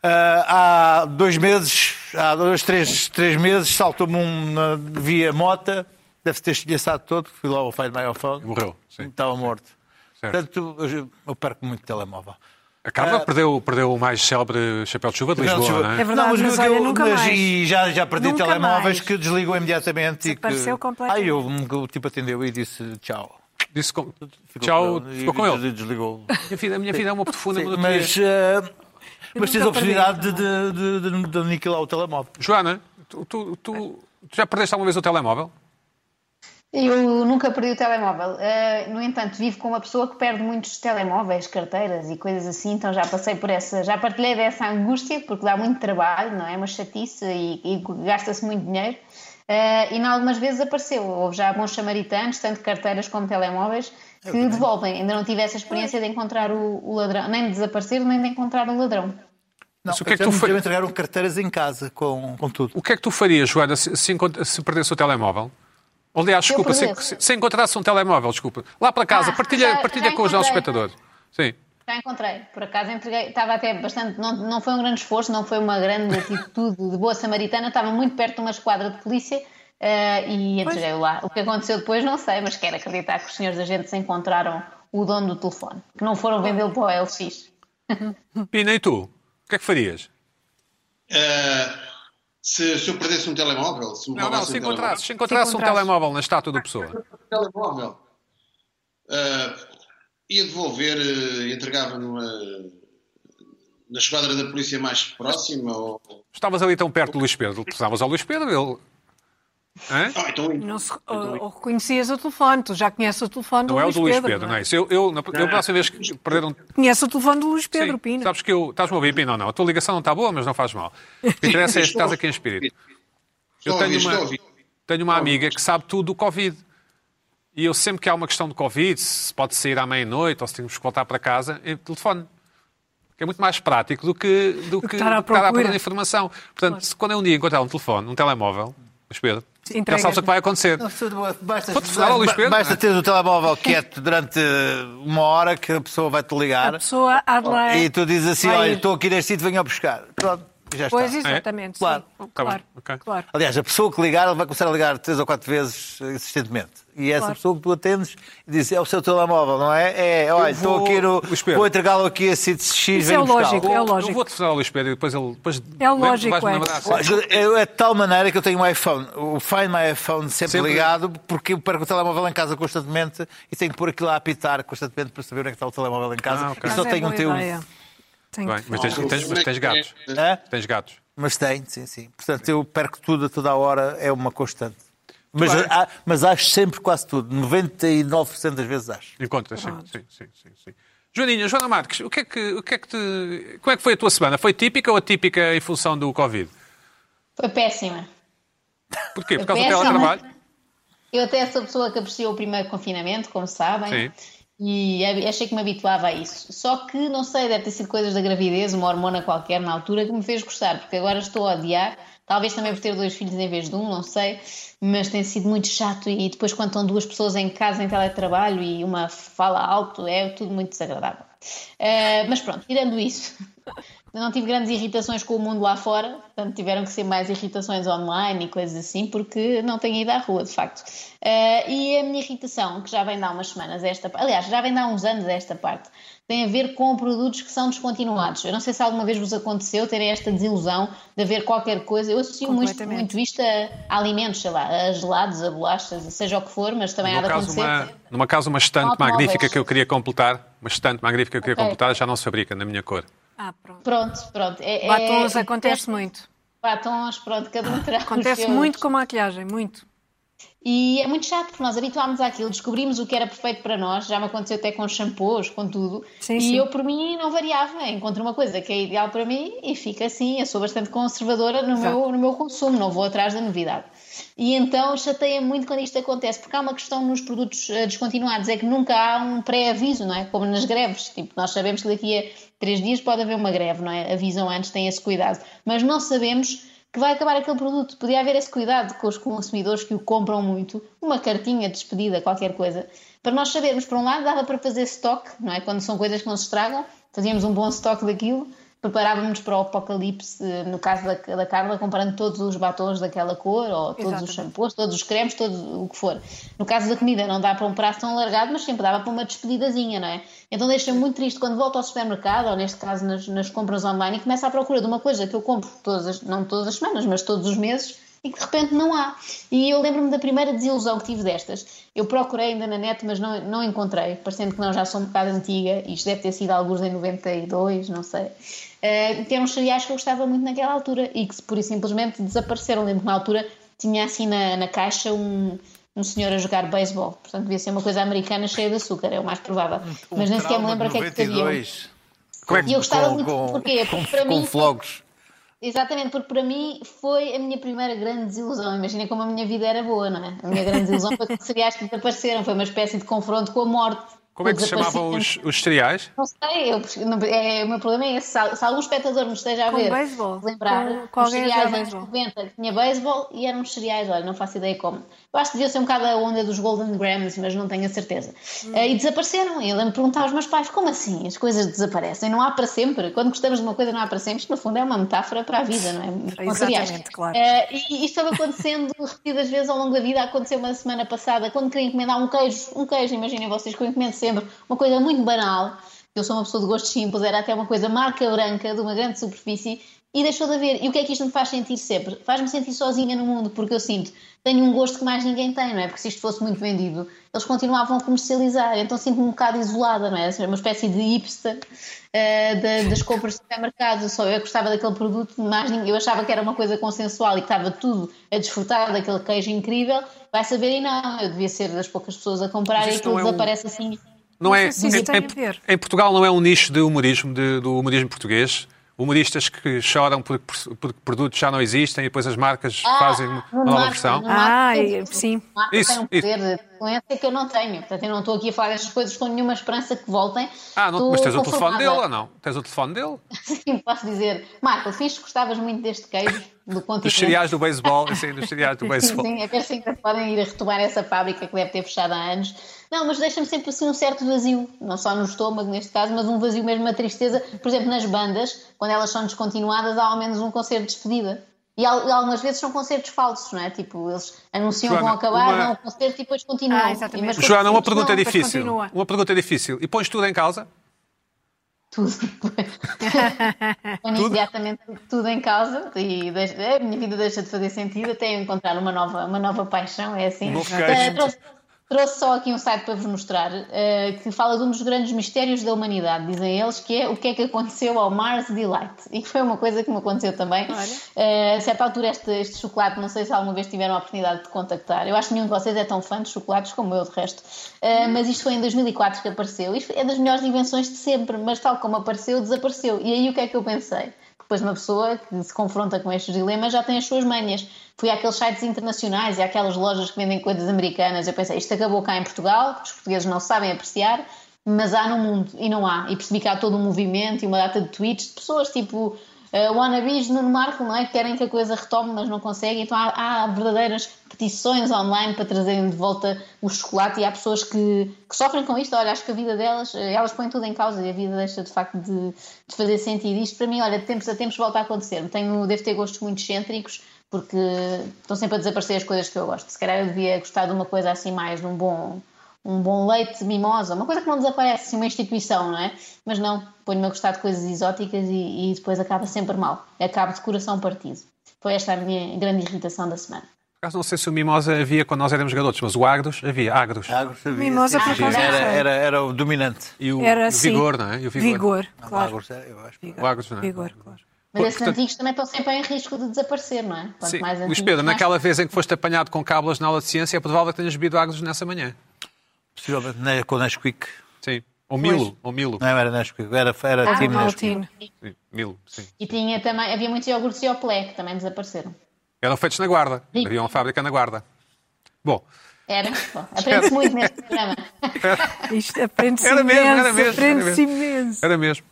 Uh, há dois meses, há dois, três, três meses, saltou-me um na, via mota, deve ter estilhaçado todo, fui lá ao Find My iPhone. Morreu, sim. Estava morto. Certo. Portanto, eu, eu perco muito telemóvel. A Carla uh, perdeu, perdeu o mais célebre chapéu de chuva de Lisboa, de chuva. Não é? É verdade, não, mas, mas olha, eu, nunca mas, mais. E já, já perdi nunca telemóveis mais. Que desligam imediatamente. Se e que... completamente. Aí eu, o tipo atendeu e disse tchau. Disse com... ficou tchau, com ficou com ele. ele. Desligou. Minha filha, a minha filha é uma profunda... Sim, mas... Uh, Eu mas tens a oportunidade de, de, de, de aniquilar o telemóvel. Joana, tu, tu, tu, tu já perdeste alguma vez o telemóvel? Eu nunca perdi o telemóvel. Uh, no entanto, vivo com uma pessoa que perde muitos telemóveis, carteiras e coisas assim, então já passei por essa, já partilhei dessa angústia, porque dá muito trabalho, não é? Uma chatice e, e gasta-se muito dinheiro. Uh, e em algumas vezes apareceu, houve já bons samaritanos, tanto carteiras como telemóveis, que eu devolvem. Ainda não tive essa experiência de encontrar o, o ladrão, nem de desaparecer, nem de encontrar o ladrão. Não, o que é que tu farias? Entregaram carteiras em casa com, com tudo. O que é que tu farias, Joana, se, se, se perdesse o telemóvel? Aliás, desculpa, se, se, se encontrasse um telemóvel, desculpa. Lá para casa, ah, partilha, já, partilha já com os nossos espectadores. Sim. Já encontrei, por acaso entreguei, estava até bastante, não, não foi um grande esforço, não foi uma grande atitude de boa samaritana, estava muito perto de uma esquadra de polícia uh, e entreguei lá. O que aconteceu depois não sei, mas quero acreditar que os senhores agentes encontraram o dono do telefone, que não foram vendê-lo para o L X. Pina, e tu? O que é que farias? Uh, se, se eu perdesse um telemóvel? Se não, não, se, um encontrasse, telemóvel. se encontrasse se um telemóvel na estátua do Pessoa. Telemóvel. Uh, Ia devolver, entregava numa, na esquadra da polícia mais próxima. Ou... Estavas ali tão perto do Luís Pedro. Estavas ao Luís Pedro, ele... Oh, então... não se... então... Ou reconhecias o telefone. Tu já conheces o telefone do Luís Pedro. Não é o do Luís Pedro, Pedro não é? Isso. Eu, eu, na... eu, na próxima vez que perderam... Conheces o telefone do Luís Pedro, sim, Pina. Sabes que eu... Estás-me a ouvir, Pina, ou não? A tua ligação não está boa, mas não faz mal. O que interessa é que estás aqui em espírito. Eu tenho uma, tenho uma amiga que sabe tudo do Covid. E eu sempre que há uma questão de Covid, se pode sair à meia-noite ou se temos que voltar para casa, é telefone. Que é muito mais prático do que, do que estar à procura de informação. Portanto, claro. Se, quando é um dia encontrar um telefone, um telemóvel, Luís Pedro, já sabes o que vai acontecer. Não, basta, falar, Luís Pedro, basta ter o telemóvel quieto durante uma hora que a pessoa vai-te ligar. A pessoa há de lá. E tu dizes assim, olha, estou aqui neste sítio, venho a buscar. Pronto. Já está. Pois, exatamente. É? Claro. Claro. Okay. Claro. Aliás, a pessoa que ligar, ela vai começar a ligar três ou quatro vezes insistentemente. E essa claro. pessoa que tu atendes diz, é o seu telemóvel, não é? É, olha, estou vou... aqui no... Vou entregá-lo aqui a sítio X, vem é lógico, é lógico. Eu vou-te falar ao Luís Pedro e depois ele... Depois é lógico, é. É de tal maneira que eu tenho um iPhone, o Find My iPhone sempre, sempre ligado, porque eu perco o telemóvel em casa constantemente e tenho que pôr aquilo a apitar constantemente para saber onde é que está o telemóvel em casa. Ah, okay. E só é tenho um teu... Bem, mas, tens, tens, mas tens gatos. É? Tens gatos. Mas tenho, sim, sim. Portanto, eu perco tudo a toda a hora, é uma constante. Mas, há, mas acho sempre quase tudo. noventa e nove por cento das vezes acho. Encontras, sim, sim, sim, sim, sim. Joaninha, Joana Marques, o que é que, o que é que te... como é que foi a tua semana? Foi típica ou atípica em função do Covid? Foi péssima. Porquê? Por causa do teletrabalho? Eu até sou pessoa que apreciou o primeiro confinamento, como sabem. Sim. E achei que me habituava a isso. Só que, não sei, deve ter sido coisas da gravidez, uma hormona qualquer na altura que me fez gostar, porque agora estou a odiar. Talvez também por ter dois filhos em vez de um, não sei, mas tem sido muito chato. E depois quando estão duas pessoas em casa em teletrabalho e uma fala alto, é tudo muito desagradável. Uh, mas pronto, tirando isso, não tive grandes irritações com o mundo lá fora, portanto tiveram que ser mais irritações online e coisas assim, porque não tenho ido à rua, de facto. Uh, e a minha irritação, que já vem de há umas semanas, esta, aliás, já vem de há uns anos esta parte, tem a ver com produtos que são descontinuados. Eu não sei se alguma vez vos aconteceu terem esta desilusão de haver qualquer coisa. Eu associo muito, muito isto a alimentos, sei lá, a gelados, a bolachas, seja o que for, mas também há de acontecer. Uma, numa casa, uma estante magnífica que eu queria completar, uma estante magnífica que eu queria okay. completar, já não se fabrica na minha cor. Ah, pronto. Pronto, pronto. É, batons é, acontece é, muito. Batons, pronto, cada um terá acontece muito com maquilhagem, muito. E é muito chato, porque nós habituámos àquilo, descobrimos o que era perfeito para nós, já me aconteceu até com shampoos, com tudo, sim, e sim. eu por mim não variava, encontro uma coisa que é ideal para mim e fica assim, eu sou bastante conservadora no, meu, no meu consumo, não vou atrás da novidade. E então chateia muito quando isto acontece, porque há uma questão nos produtos descontinuados, é que nunca há um pré-aviso, não é? Como nas greves, tipo, nós sabemos que daqui a três dias pode haver uma greve, não é? Avisam antes, têm esse cuidado, mas não sabemos que vai acabar aquele produto. Podia haver esse cuidado com os consumidores que o compram muito, uma cartinha de despedida, qualquer coisa, para nós sabermos. Por um lado dava para fazer stock, não é? Quando são coisas que não se estragam, fazíamos um bom stock daquilo, preparávamos para o apocalipse, no caso da, da Carla, comprando todos os batons daquela cor, ou todos Exatamente. Os shampoos, todos os cremes, todo o que for. No caso da comida não dá para um prato tão alargado, mas sempre dava para uma despedidazinha, não é? Então deixa-me muito triste quando volto ao supermercado, ou neste caso nas, nas compras online, e começo à procura de uma coisa que eu compro todas as, não todas as semanas, mas todos os meses, e que de repente não há. E eu lembro-me da primeira desilusão que tive destas. Eu procurei ainda na net, mas não, não encontrei, parecendo que não, já sou um bocado antiga, isto deve ter sido alguns em noventa e dois, não sei, uh, que eram uns cereais que eu gostava muito naquela altura e que pura e simplesmente desapareceram. Lembro-me na altura tinha assim na, na caixa um, um senhor a jogar beisebol, portanto devia ser uma coisa americana cheia de açúcar, é o mais provável, um, mas nem sequer me lembro o que é que teriam. Como é que, e eu gostava com, muito, com, porquê? Porque com, para com mim... flogos. Exatamente, porque para mim foi a minha primeira grande desilusão. Imagina como a minha vida era boa, não é? A minha grande desilusão foi que os cereais que desapareceram, foi uma espécie de confronto com a morte. Como é que se chamavam os, os cereais? Não sei, eu, não, é, o meu problema é esse. Se, se algum espectador me esteja a ver, lembrar, com, os cereais anos noventa que tinha beisebol e eram os cereais, olha, não faço ideia como. Eu acho que devia ser um bocado a onda dos Golden Grams, mas não tenho a certeza. Hum. E desapareceram. Eu lembro de perguntar aos meus pais, como assim? As coisas desaparecem? Não há para sempre? Quando gostamos de uma coisa não há para sempre? Isto, no fundo, é uma metáfora para a vida, não é? Com Exatamente, cereais. Claro. E isto estava acontecendo repetidas vezes ao longo da vida. Aconteceu uma semana passada, quando queria encomendar um queijo, um queijo, imaginem vocês que eu encomendo sempre, uma coisa muito banal. Eu sou uma pessoa de gostos simples, era até uma coisa marca branca de uma grande superfície, e deixou de haver. E o que é que isto me faz sentir sempre? Faz-me sentir sozinha no mundo, porque eu sinto, tenho um gosto que mais ninguém tem, não é? Porque se isto fosse muito vendido, eles continuavam a comercializar, então sinto-me um bocado isolada, não é? Uma espécie de hipster uh, da, das compras de supermercado. Só eu gostava daquele produto, mais ninguém, eu achava que era uma coisa consensual e que estava tudo a desfrutar daquele queijo incrível, vai saber, e não, eu devia ser das poucas pessoas a comprar, e aquilo é um... desaparece assim. Não é, não é, em, em Portugal não é um nicho de humorismo, de, do humorismo português. Humoristas que choram porque, porque produtos já não existem e depois as marcas ah, fazem uma no nova marco, versão. No ah, é, sim. Marca isso, tem um poder isso. de influência que eu não tenho. Portanto, eu não estou aqui a falar destas coisas com nenhuma esperança que voltem. Ah, não, mas tens o telefone dele ou não? Tens o telefone dele? Sim, posso dizer. Marco, fiz que gostavas muito deste queijo. Do dos cereais do beisebol, assim, dos cereais do beisebol. Sim, até assim que podem ir a retomar essa fábrica que deve ter fechado há anos. Não, mas deixa-me sempre assim um certo vazio, não só no estômago neste caso, mas um vazio mesmo, uma tristeza. Por exemplo, nas bandas, quando elas são descontinuadas, há ao menos um concerto de despedida. E algumas vezes são concertos falsos, não é? Tipo, eles anunciam que vão acabar, dão uma... um concerto e depois continuam. Ah, exatamente. Joana, uma pergunta não, é difícil. Uma pergunta é difícil. E pões tudo em causa? Tudo. Imediatamente tudo? tudo em causa, e deixo, a minha vida deixa de fazer sentido até eu encontrar uma nova, uma nova paixão, é assim. Uh, trouxe, trouxe só aqui um site para vos mostrar, uh, que fala de um dos grandes mistérios da humanidade, dizem eles, que é o que é que aconteceu ao Mars Delight. E foi uma coisa que me aconteceu também. Uh, a certa altura este, este chocolate, não sei se alguma vez tiveram a oportunidade de contactar, eu acho que nenhum de vocês é tão fã de chocolates como eu, de resto. Uh, mas isto foi em dois mil e quatro que apareceu. Isto é das melhores invenções de sempre, mas tal como apareceu, desapareceu. E aí o que é que eu pensei? Depois uma pessoa que se confronta com estes dilemas já tem as suas manhas. Fui àqueles sites internacionais e àquelas lojas que vendem coisas americanas. Eu pensei, isto acabou cá em Portugal, os portugueses não sabem apreciar, mas há no mundo e não há, e percebi que há todo um movimento e uma data de tweets de pessoas tipo uh, wannabes de Nuno Marco, não é? Que querem que a coisa retome mas não conseguem, então há, há verdadeiras petições online para trazerem de volta o chocolate, e há pessoas que, que sofrem com isto. Olha, acho que a vida delas, elas põem tudo em causa e a vida deixa de facto de, de fazer sentido. Isto para mim, olha, de tempos a tempos volta a acontecer. Tenho, devo ter gostos muito excêntricos, porque estão sempre a desaparecer as coisas que eu gosto. Se calhar eu devia gostar de uma coisa assim mais, de um bom, um bom leite mimosa, uma coisa que não desaparece, assim, uma instituição, não é? Mas não, ponho-me a gostar de coisas exóticas e, e depois acaba sempre mal, acabo de coração partido. Foi esta a minha grande irritação da semana. Não sei se o mimosa havia quando nós éramos garotos, mas o Agros havia. Agros. Agros havia. Mimosa sim, era, era, era o dominante. E o, era, o vigor, não é? E o vigor, vigor não, claro. O Agros, eu acho. Vigor, o Agros, não é? Vigor, claro. Mas esses portanto, antigos também estão sempre em risco de desaparecer, não é? Quanto sim. Mais antigos, Luís Pedro, mais... naquela vez em que foste apanhado com cábulas na aula de ciência, é provável que tenhas bebido Agros nessa manhã. Possivelmente na, com Nesquik. Sim. Ou Milo, ou Milo. Não, era Nesquik. Era, era ah, time Nesquik. Sim. Milo, sim. E tinha também, havia muitos iogurtes e Oplé que também desapareceram. Eram feitos na Guarda. Sim. Havia uma fábrica na Guarda. Bom... Era. Aprende-se muito neste programa. Era. Isto aprende-se era imenso. Mesmo, era mesmo. Aprende-se era mesmo. imenso. Era mesmo.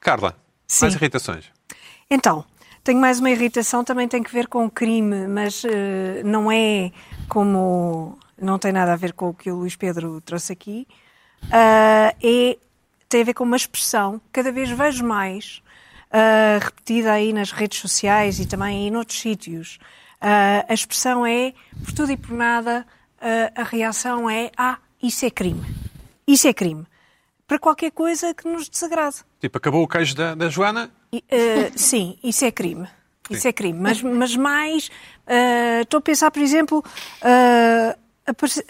Carla, sim. Mais irritações. Então, tenho mais uma irritação, também tem que ver com o crime, mas uh, não é como... Não tem nada a ver com o que o Luís Pedro trouxe aqui. Uh, é, tem a ver com uma expressão, cada vez vejo mais, uh, repetida aí nas redes sociais e também em outros sítios. Uh, a expressão é, por tudo e por nada, uh, a reação é, ah, isso é crime. Isso é crime. Para qualquer coisa que nos desagrade. Tipo, acabou o queijo da, da Joana? E, uh, sim, isso é crime. Sim. Isso é crime. Mas, mas mais, uh, estou a pensar, por exemplo... Uh,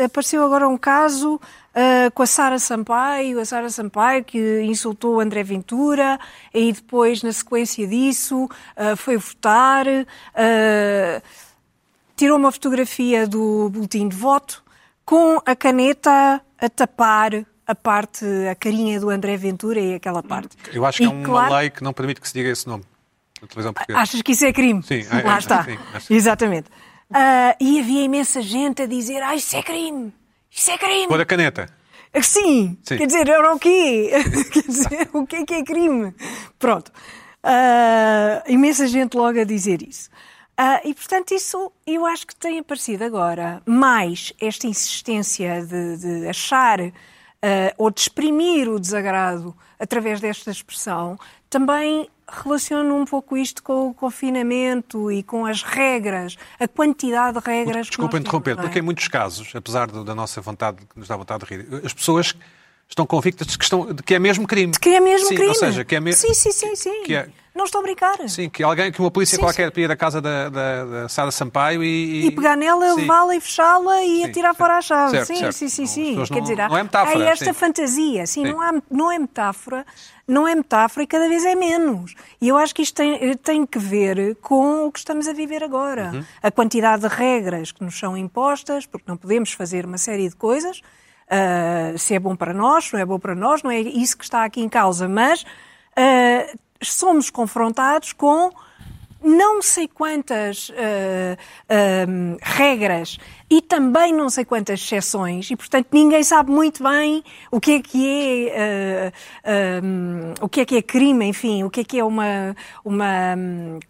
Apareceu agora um caso uh, com a Sara Sampaio, a Sara Sampaio que insultou o André Ventura e depois, na sequência disso, uh, foi votar, uh, tirou uma fotografia do boletim de voto com a caneta a tapar a parte, a carinha do André Ventura e aquela parte. Eu acho que e, é uma claro, lei que não permite que se diga esse nome. Achas que isso é crime? Sim, é, lá é, está. Sim, acho... Exatamente. Uh, e havia imensa gente a dizer ah, isso é crime, isso é crime. Pôr a caneta. Sim, Sim, quer dizer, era o quê? Quer dizer, o que é que é crime? Pronto. Uh, imensa gente logo a dizer isso. Uh, e, portanto, isso eu acho que tem aparecido agora. Mais esta insistência de, de achar uh, ou de exprimir o desagrado através desta expressão, também... Relaciono um pouco isto com o confinamento e com as regras, a quantidade de regras... Desculpa interromper, porque em muitos casos, apesar da nossa vontade, que nos dá vontade de rir, as pessoas estão convictas de que, estão, de que é mesmo crime. De que é mesmo sim, crime. Ou seja, que é mesmo... Sim, sim, sim, sim. Que é... Não estou a brincar. Sim, que alguém, que uma polícia sim, qualquer sim. ir à casa da, da, da Sara Sampaio e... E pegar nela, levá-la e fechá-la e sim, atirar certo, fora a chave. Certo, sim, certo. sim, sim, sim, sim. Quer dizer, não é metáfora. Há esta sim. fantasia, sim, sim. Não, há, não é metáfora... Não é metáfora e cada vez é menos. E eu acho que isto tem, tem que ver com o que estamos a viver agora. Uhum. A quantidade de regras que nos são impostas, porque não podemos fazer uma série de coisas, uh, se é bom para nós, não é bom para nós, não é isso que está aqui em causa, mas uh, somos confrontados com não sei quantas uh, uh, regras e também não sei quantas exceções e, portanto, ninguém sabe muito bem o que é que é, uh, um, o que é, que é crime, enfim, o que é que é uma... uma um,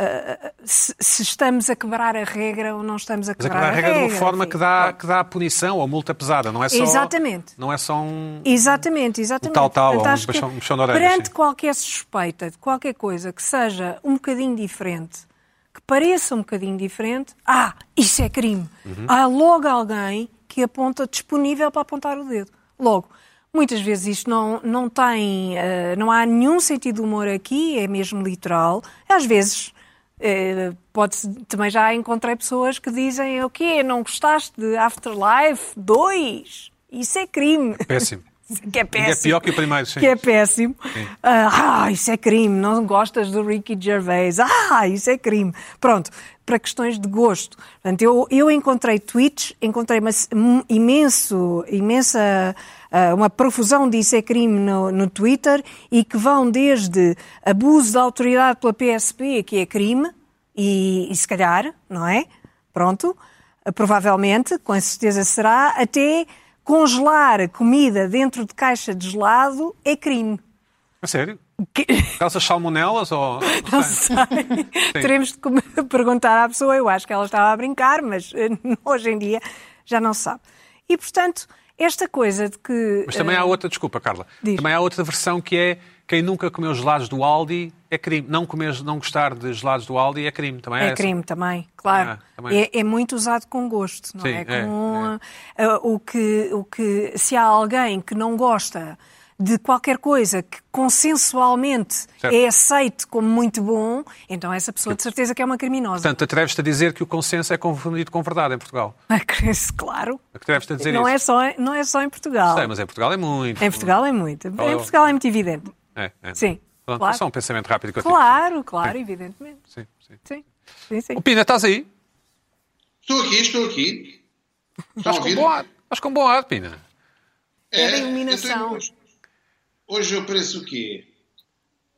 Uh, se, se estamos a quebrar a regra ou não estamos a quebrar, a quebrar a regra. A regra de uma forma que dá, que dá punição ou multa pesada, não é só, exatamente. Não é só um, exatamente, exatamente. um tal tal Portanto, ou um puxão de orelhas. Perante sim. qualquer suspeita de qualquer coisa que seja um bocadinho diferente, que pareça um bocadinho diferente, ah, isso é crime. Uhum. Há logo alguém que aponta disponível para apontar o dedo. Logo. Muitas vezes isto não, não tem, uh, não há nenhum sentido de humor aqui, é mesmo literal. Às vezes... Pode-se, também já encontrei pessoas que dizem o quê? Não gostaste de Afterlife dois? Isso é crime. Péssimo. Que é péssimo. E é pior que o primeiro, sim. Que é péssimo. Sim. Ah, isso é crime. Não gostas do Ricky Gervais. Ah, isso é crime. Pronto, para questões de gosto. Portanto, eu, eu encontrei tweets, encontrei uma, imenso, imensa... uma profusão de isso é crime no, no Twitter e que vão desde abuso da autoridade pela P S P, que é crime, e, e se calhar, não é? Pronto, provavelmente, com certeza será, até congelar a comida dentro de caixa de gelado é crime. A sério? Que... Calças salmonelas ou... Não sei. Teremos de perguntar à pessoa. Eu acho que ela estava a brincar, mas hoje em dia já não se sabe. E, portanto, esta coisa de que... Mas também há outra, desculpa, Carla. Diz. Também há outra versão que é quem nunca comeu gelados do Aldi é crime. Não comer, não gostar de gelados do Aldi é crime. Também é, é crime, também, claro. Ah, também. É, é muito usado com gosto, não Sim, é? Com, é, é. Uh, o que, o que, se há alguém que não gosta de qualquer coisa que consensualmente certo. É aceito como muito bom, então essa pessoa de certeza que é uma criminosa. Portanto, atreves-te a dizer que o consenso é confundido com verdade em Portugal? Claro. Atreves-te a dizer não isso? É só, não é só em Portugal. Sei, mas em Portugal é muito. Em Portugal é muito. Em Portugal é muito evidente. É, é. Sim. Pronto, claro. É só um pensamento rápido que eu Claro, tenho. claro, sim. evidentemente. Sim, sim. Sim. Sim, sim. O Pina, estás aí? Estou aqui, estou aqui. Estás com bom ar. Estás com bom ar, Pina. É, é a iluminação. Hoje eu pareço o quê?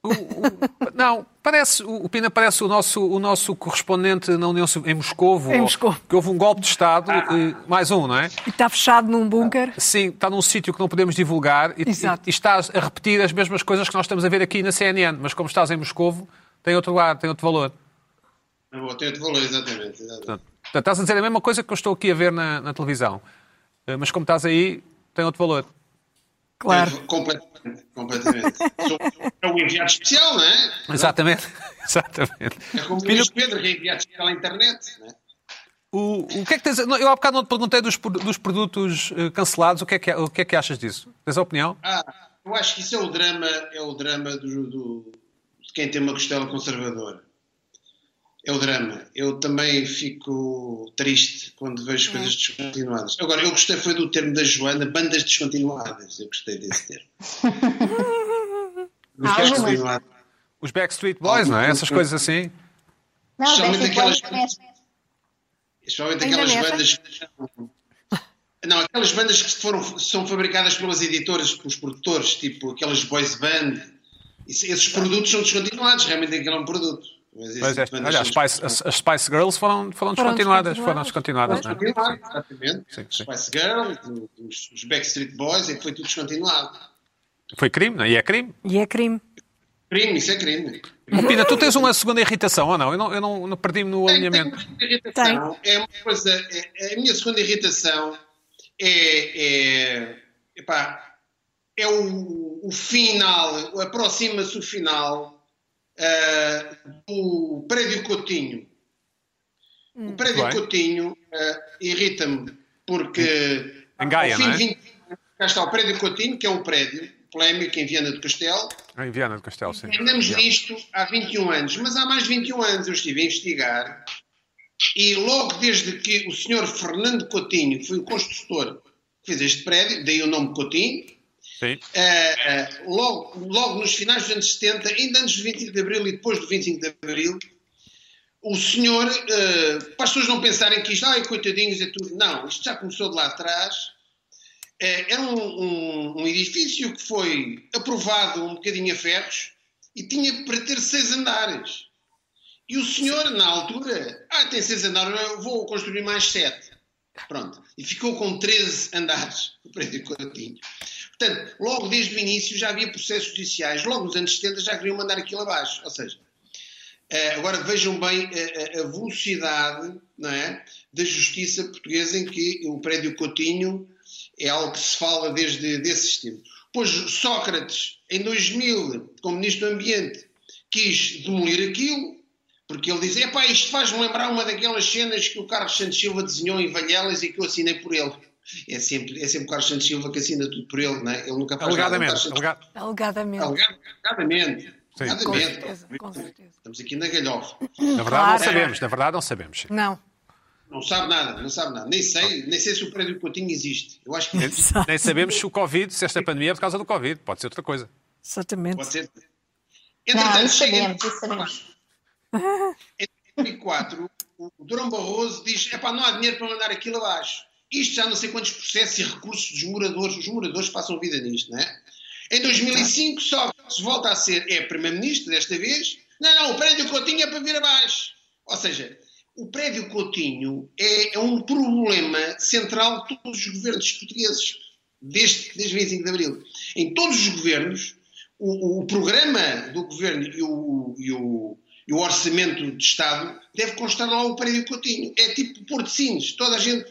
O, o, não, parece, o, o Pina parece o nosso, o nosso correspondente na União em Moscou. Em Moscou. Que houve um golpe de Estado, ah. mais um, não é? E está fechado num bunker. Sim, está num sítio que não podemos divulgar e, e, e estás a repetir as mesmas coisas que nós estamos a ver aqui na C N N, mas como estás em Moscou, tem outro lugar, tem outro valor. Não, tem outro valor, exatamente. exatamente. Portanto, estás a dizer a mesma coisa que eu estou aqui a ver na, na televisão, mas como estás aí, tem outro valor. Claro. Tem, completamente. Completamente. É um enviado especial, não é? Exatamente. Exatamente. É como o Luís Pedro, que é enviado especial à internet. Não é? O, o que é que tens... Eu há bocado não te perguntei dos, dos produtos cancelados. O que, é que, o que é que achas disso? Tens a opinião? Ah, eu acho que isso é o drama, é o drama do, do, de quem tem uma costela conservadora. É o drama. Eu também fico triste quando vejo coisas descontinuadas. Agora, eu gostei foi do termo da Joana, bandas descontinuadas. Eu gostei desse termo. ah, Os Backstreet Boys, não é? Essas coisas assim. Não, especialmente aquelas, especialmente aquelas bandas que Não, aquelas bandas que foram, são fabricadas pelas editoras, pelos produtores, tipo aquelas boys band. Esses produtos são descontinuados, realmente aquilo é um produto. Mas pois é. Olha, as Spice, as, as Spice Girls foram, foram descontinuadas. Foram descontinuadas, foram descontinuadas não é? Exatamente. Sim, sim. Spice Girls, os, os Backstreet Boys, é que foi tudo descontinuado. Foi crime, não é? E é crime? E é crime. Crime, isso é crime. Oh, Pina, tu tens uma segunda irritação ou não? Eu não, eu não, não perdi-me no tem, alinhamento. Tem uma irritação. É uma coisa, é, a minha segunda irritação é. é epá, é o, o final, aproxima-se o final. Uh, o Prédio Coutinho. Hum. O Prédio Vai. Coutinho uh, irrita-me porque em Gaia, ao fim não é? vinte anos, cá está o Prédio Coutinho, que é um prédio polémico em Viana do Castelo. Em Viana do Castelo, sim. Andamos nisto há vinte e um anos, mas há mais de vinte e um anos eu estive a investigar e logo desde que o senhor Fernando Coutinho, que foi o construtor que fez este prédio, daí o nome Coutinho, Sim. Uh, uh, logo, logo nos finais dos anos setenta, ainda antes do vinte e cinco de Abril e depois do vinte e cinco de Abril, o senhor, uh, para as pessoas não pensarem que isto, ai coitadinhos, é tudo, não, isto já começou de lá atrás, uh, era um, um, um edifício que foi aprovado um bocadinho a ferros e tinha para ter seis andares. E o senhor, na altura, ah, tem seis andares, eu vou construir mais sete. Pronto. E ficou com treze andares o Prédio Coutinho. Portanto, logo desde o início já havia processos judiciais, logo nos anos setenta já queriam mandar aquilo abaixo. Ou seja, agora vejam bem a velocidade, não é, da justiça portuguesa em que o Prédio Coutinho é algo que se fala desde desses tempos. Pois Sócrates, em dois mil, como Ministro do Ambiente, quis demolir aquilo, porque ele diz, epá, isto faz-me lembrar uma daquelas cenas que o Carlos Santos Silva desenhou em Valhelas e que eu assinei por ele. É sempre, é sempre o Carlos Santos Silva que assina tudo por ele, não é? Ele nunca faz alegadamente, nada. Alegadamente. Alegadamente. Alegadamente. Com certeza, com certeza. Estamos aqui na galhofa. Na verdade claro. não sabemos, na verdade não sabemos. Não. Não sabe nada, não sabe nada. Nem sei, nem sei se o Prédio Coutinho existe. Eu acho que nem, nem sabemos se o Covid, se esta pandemia é por causa do Covid. Pode ser outra coisa. Exatamente. Pode ser. Entretanto, não, sabemos, em... sabemos. Em dois mil e quatro, o Durão Barroso diz, epá, não há dinheiro para mandar aquilo abaixo. Isto já não sei quantos processos e recursos dos moradores, os moradores passam vida nisto, não é? Em dois mil e cinco, Sócrates volta a ser, é primeiro-ministro desta vez, não, não, o Prédio Coutinho é para vir abaixo. Ou seja, O Prédio Coutinho é, é um problema central de todos os governos portugueses, desde, desde vinte e cinco de Abril. Em todos os governos, o, o programa do governo e o, e, o, e o orçamento de Estado deve constar lá o Prédio Coutinho. É tipo Porto de Sines. Toda a gente,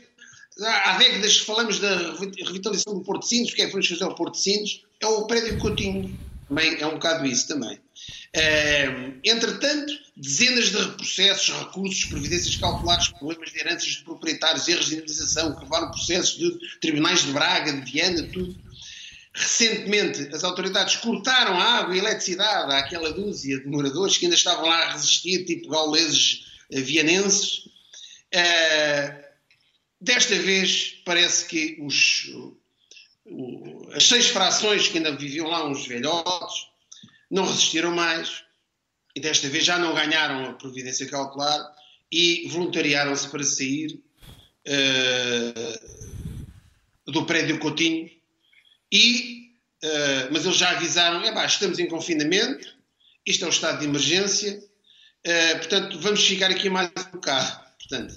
há décadas que falamos da revitalização do Porto de Sines, o que é que vamos fazer ao Porto de Sines, é o Prédio Coutinho. Também é um bocado isso também. Uh, entretanto, dezenas de processos, recursos, previdências cautelares, problemas de heranças de proprietários, erros de indenização, que levaram processos de tribunais de Braga, de Viana, tudo. Recentemente, as autoridades cortaram a água e a eletricidade àquela dúzia de moradores que ainda estavam lá a resistir, tipo gauleses vianenses. Uh, desta vez, parece que os, o, as seis frações que ainda viviam lá, uns velhotes, não resistiram mais e desta vez já não ganharam a providência cautelar e voluntariaram-se para sair uh, do Prédio Coutinho. E, uh, mas eles já avisaram, é pá, estamos em confinamento, isto é o estado de emergência, uh, portanto vamos ficar aqui mais um bocado. Portanto,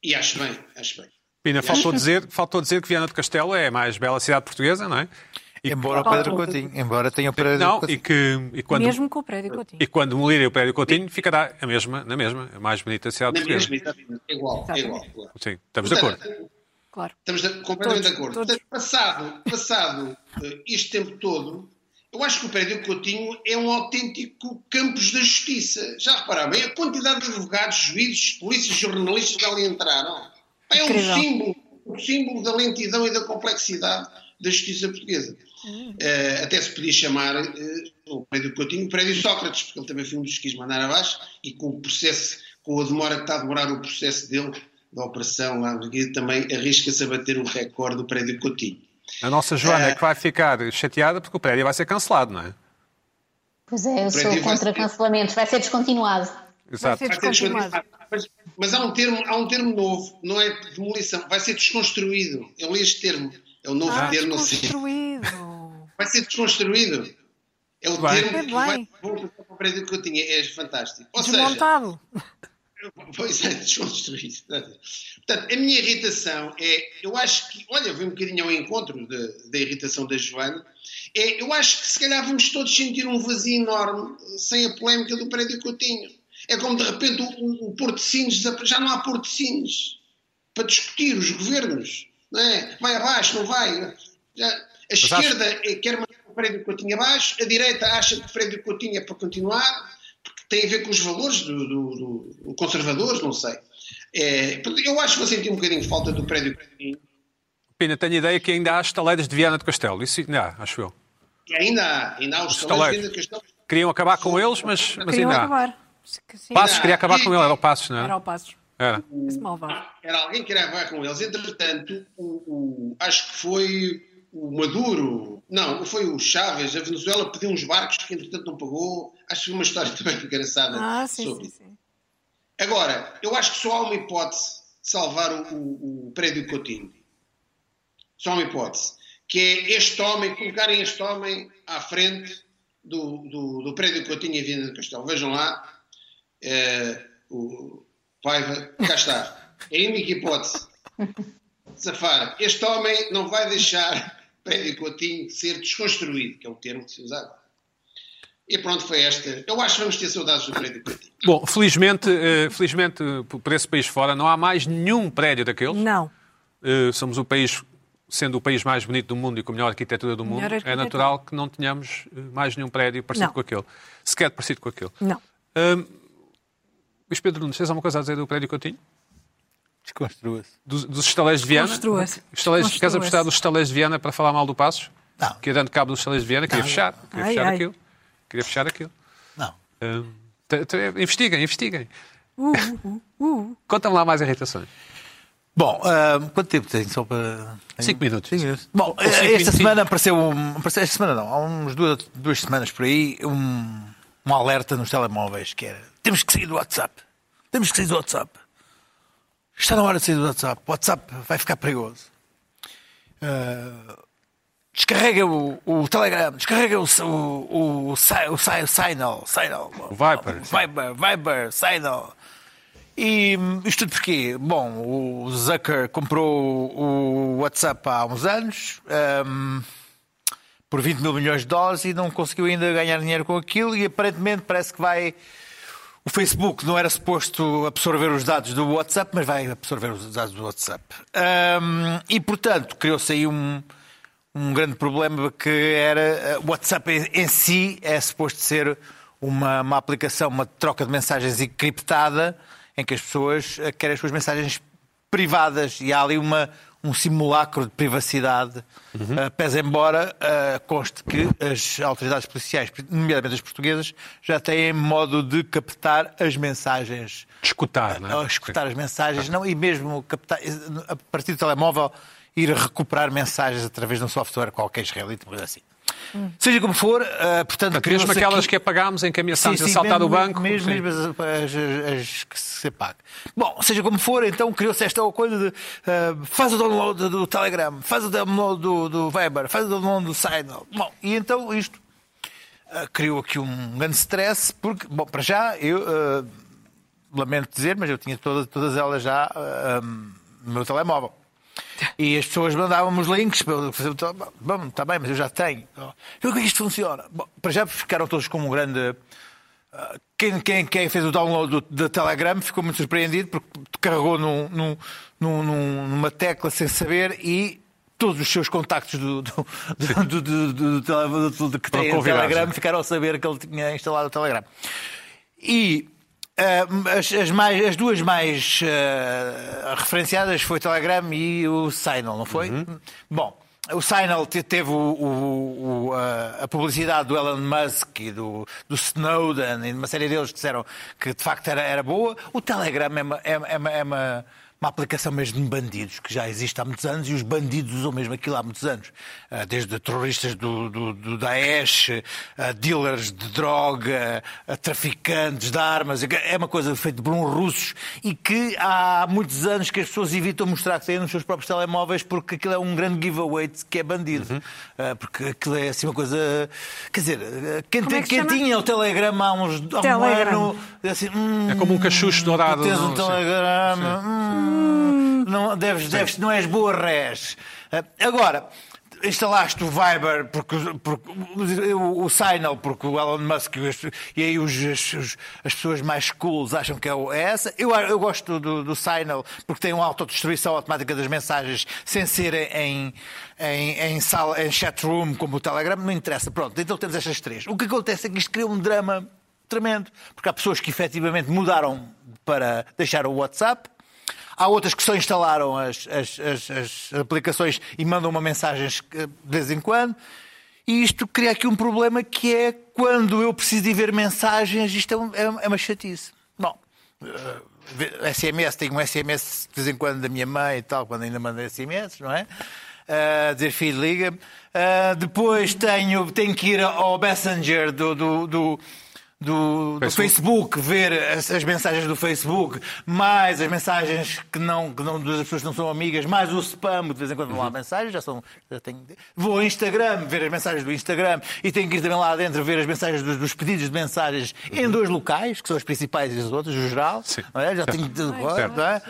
e acho bem, acho bem. Pina, faltou dizer, faltou dizer que Viana do Castelo é a mais bela cidade portuguesa, não é? E embora, que... o Prédio Coutinho, embora tenha o Prédio não, Coutinho. E que, e quando, mesmo com o Prédio Coutinho. E quando molirem o Prédio Coutinho, ficará a mesma, na mesma, a mais bonita cidade na portuguesa. Mesma, é igual, é igual. Claro. Sim, estamos portanto, de acordo. Claro. Estamos de, completamente todos, de acordo. Portanto, passado, passado este tempo todo, eu acho que o Prédio Coutinho é um autêntico campus da justiça. Já repararam bem? A quantidade de advogados, juízes, polícias e jornalistas que ali entraram. É um símbolo, um símbolo da lentidão e da complexidade da justiça portuguesa. Hum. Uh, até se podia chamar uh, o Prédio Coutinho, o Prédio Sócrates, porque ele também foi um dos que quis mandar abaixo e com o processo, com a demora que está a demorar o processo dele, da operação lá também arrisca-se a bater o recorde do Prédio Coutinho. A nossa Joana uh, é que vai ficar chateada porque o prédio vai ser cancelado, não é? Pois é, eu sou contra cancelamentos, vai ser descontinuado. Exato. Vai ser descontinuado. Mas, mas há, um termo, há um termo novo, não é demolição, vai ser desconstruído. Eu li este termo, é o novo ah, termo. Desconstruído. Assim. Vai ser desconstruído. É o vai. termo que vai para o Prédio Coutinho. É fantástico. Ou Desmontado. Seja, pois é, desconstruído. Portanto, a minha irritação é, eu acho que, olha, vem um bocadinho ao encontro de, da irritação da Joana, é, eu acho que se calhar vamos todos sentir um vazio enorme sem a polémica do Prédio Coutinho. É como de repente o, o Porto de Sines, já não há Porto de Sines para discutir os governos. Não é? Vai abaixo, não vai? Já... A esquerda acho... quer manter o Prédio Coutinho abaixo, a direita acha que o Prédio Coutinho é para continuar, porque tem a ver com os valores do, do, do conservadores, não sei. É, eu acho que vou sentir um bocadinho de falta do Prédio Coutinho. Pina, tenho a ideia que ainda há estaleiros de Viana do Castelo, isso ainda há, acho eu. E ainda há, ainda há os estaleiros de Viana do Castelo. Queriam acabar com eles, mas, mas ainda há. Acabar. Passos queria acabar e... com ele, era o Passos, não é? Era o Passos. Era. Era alguém que queria acabar com eles, entretanto, o, o, acho que foi... O Maduro, não, foi o Chávez, a Venezuela pediu uns barcos que entretanto não pagou. Acho que uma história também engraçada ah, sim, sobre isso. Agora, eu acho que só há uma hipótese de salvar o, o, o Prédio Coutinho. Só há uma hipótese. Que é este homem, colocarem este homem à frente do, do, do Prédio Coutinho em Viana do Castelo. Vejam lá, é, o Paiva, cá está. É a única hipótese. Safar, este homem não vai deixar Prédio Coutinho ser desconstruído, que é o termo que se usa agora. E pronto, foi esta. Eu acho que vamos ter saudades do Prédio Coutinho. Bom, felizmente, felizmente por esse país fora, não há mais nenhum prédio daqueles. Não. Somos o país, sendo o país mais bonito do mundo e com a melhor arquitetura do mundo, arquitetura. É natural que não tenhamos mais nenhum prédio parecido não. com aquele. Sequer parecido com aquele. Não. Um, Luís Pedro Nunes, tens alguma coisa a dizer do Prédio Coutinho? Desconstrua-se. Dos, dos estaleiros de Viana? Desconstrua-se. Queres apostar dos estaleiros de Viana para falar mal do Passos? Não. Que dando cabo dos estaleiros de Viana, queria não, fechar. Não. Queria, ai, fechar ai. Aquilo. queria fechar aquilo. Não. Um, te, te, investiguem, investiguem. Uh, uh, uh. Conta-me lá mais irritações. Bom, um, quanto tempo tem? Só para... Cinco minutos. Cinco minutos. Bom, cinco esta minutinhos. semana apareceu, um, apareceu... Esta semana não, há uns duas, duas semanas por aí, um, um alerta nos telemóveis que era temos que sair do WhatsApp. Temos que sair do WhatsApp. Está na hora de sair do WhatsApp. O WhatsApp vai ficar perigoso. Uh, descarrega o, o Telegram, descarrega o, o, o, o, o Signal, Signal. O Viber. Viber, Viber, Signal. E isto tudo porquê? Bom, o Zucker comprou o WhatsApp há uns anos um, por vinte mil milhões de dólares e não conseguiu ainda ganhar dinheiro com aquilo e aparentemente parece que vai... O Facebook não era suposto absorver os dados do WhatsApp, mas vai absorver os dados do WhatsApp. Um, e, portanto, criou-se aí um, um grande problema que era... O WhatsApp em, em si é suposto ser uma, uma aplicação, uma troca de mensagens encriptada em que as pessoas querem as suas mensagens privadas e há ali uma, um simulacro de privacidade. Uhum. Uh, pese embora uh, conste que as autoridades policiais, nomeadamente as portuguesas, já têm modo de captar as mensagens. De escutar, não é? Uh, escutar as mensagens, não, e mesmo captar, a partir do telemóvel, ir recuperar mensagens através de um software qualquer israelita, coisa assim. Hum. Seja como for, uh, portanto... Mesmo aquelas que apagámos, em que ameaçámos assaltar do banco... Mesmo, mesmo as, as, as que se apagam. Bom, seja como for, então criou-se esta coisa de uh, faz o download do Telegram, faz o download do, do Viber, faz o download do Signal. Bom, e então isto uh, criou aqui um grande stress, porque, bom, para já, eu uh, lamento dizer, mas eu tinha todas, todas elas já uh, um, no meu telemóvel. E as pessoas mandavam-me os links para fazer... Bom, está bem, mas eu já tenho. Como é que isto funciona? Bom, para já ficaram todos com um grande... Quem, quem, quem fez o download do, do Telegram ficou muito surpreendido porque carregou num, num, num, numa tecla sem saber e todos os seus contactos do, do, do, do, do, do, do, do, do que tem no Telegram ficaram a saber que ele tinha instalado o Telegram. E... As, as, mais, as duas mais uh, referenciadas foi o Telegram e o Signal, não foi? Uhum. Bom, o Signal te, teve o, o, o, a publicidade do Elon Musk e do, do Snowden e de uma série deles que disseram que de facto era, era boa. O Telegram é uma, é, é uma, é uma, uma aplicação mesmo de bandidos, que já existe há muitos anos e os bandidos usam mesmo aquilo há muitos anos. Uh, desde terroristas do, do, do Daesh, uh, dealers de droga, uh, traficantes de armas, é uma coisa feita por uns russos e que há muitos anos que as pessoas evitam mostrar que têm nos seus próprios telemóveis porque aquilo é um grande giveaway de que é bandido. Uhum. Uh, porque aquilo é assim uma coisa... Quer dizer, quem, tem, é que quem tinha o Telegram há, uns, há Telegram. um ano... Assim, hum, é como um cachucho dourado. Tens um Telegram... Sim. Hum, Não, deves, deves, não és boa res. Agora, instalaste o Viber, porque, porque, o, o Signal, porque o Elon Musk e aí os, os, as pessoas mais cools acham que é, é essa. Eu, eu gosto do, do Signal porque tem uma autodestruição automática das mensagens sem ser em, em, em, sala, em chat room como o Telegram. Não interessa. Pronto, então temos estas três. O que acontece é que isto cria um drama tremendo, porque há pessoas que efetivamente mudaram para deixar o WhatsApp. Há outras que só instalaram as, as, as, as aplicações e mandam uma mensagem de vez em quando. E isto cria aqui um problema que é quando eu preciso de ver mensagens, isto é, um, é uma chatice. Não. Uh, S M S, tenho um S M S de vez em quando da minha mãe e tal, quando ainda manda S M S, não é? Uh, dizer filho, liga-me. Uh, depois tenho, tenho que ir ao Messenger do... do, do Do, do Facebook, ver as, as mensagens do Facebook, mais as mensagens que não, que não, das pessoas que não são amigas, mais o spam, de vez em quando vão lá mensagens, já são. Já tenho, vou ao Instagram, ver as mensagens do Instagram e tenho que ir também lá dentro ver as mensagens dos, dos pedidos de mensagens em dois locais, que são os principais e os outros, o geral. Não é? Já tenho tudo claro, não é?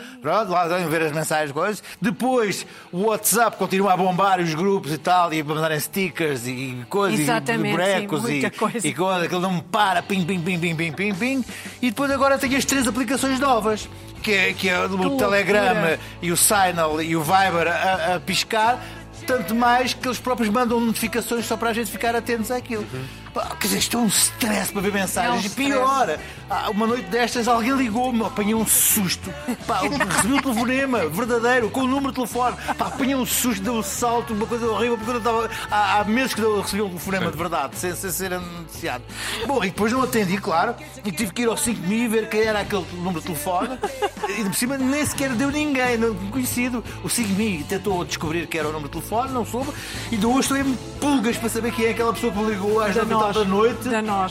Lá tenho ver as mensagens, coisas. Depois o WhatsApp continua a bombar os grupos e tal, e a mandarem stickers e coisas, exatamente, e bonecos sim, e coisa. E coisa, aquilo não para, pim. Ping, ping, ping, ping, ping, ping. E depois agora tenho as três aplicações novas, que é, que é o Tua Telegram cara. E o Signal e o Viber a, a piscar, tanto mais que eles próprios mandam notificações só para a gente ficar atentos àquilo. Uhum. Quer dizer, isto é um stress para ver mensagens. É um e pior, ah, uma noite destas alguém ligou-me, apanhei um susto. Pá, recebi um telefonema verdadeiro, com o número de telefone. Pá, apanhei um susto, deu um salto, uma coisa horrível, porque eu estava há, há meses que eu recebi um telefonema de verdade, sem, sem ser anunciado. Bom, e depois não atendi, claro, e tive que ir ao SIGMI ver quem era aquele número de telefone. E de por cima nem sequer deu ninguém, não conhecido. O SIGMI tentou descobrir que era o número de telefone. Não soube, e de hoje estou em pulgas para saber quem é aquela pessoa que me ligou às nove da noite,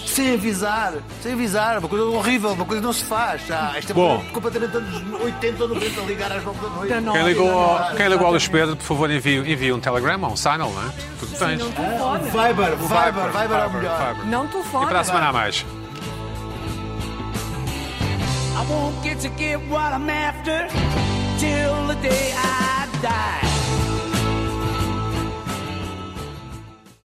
sem avisar, sem avisar, uma coisa horrível, uma coisa que não se faz. Ah, esta bom, é completamente anos oitenta ou noventa a ligar às nove da noite. Da quem ligou, ao, quem ligou ao Luís Pedro, por favor, envie, envie um Telegram ou um Signal, não é? Tudo sim, tens. Não ah, Viber, Viber, Viber, Viber é o melhor. Viber. Não telefone. E para a semana a mais. I won't get to give what I'm after till the day I die.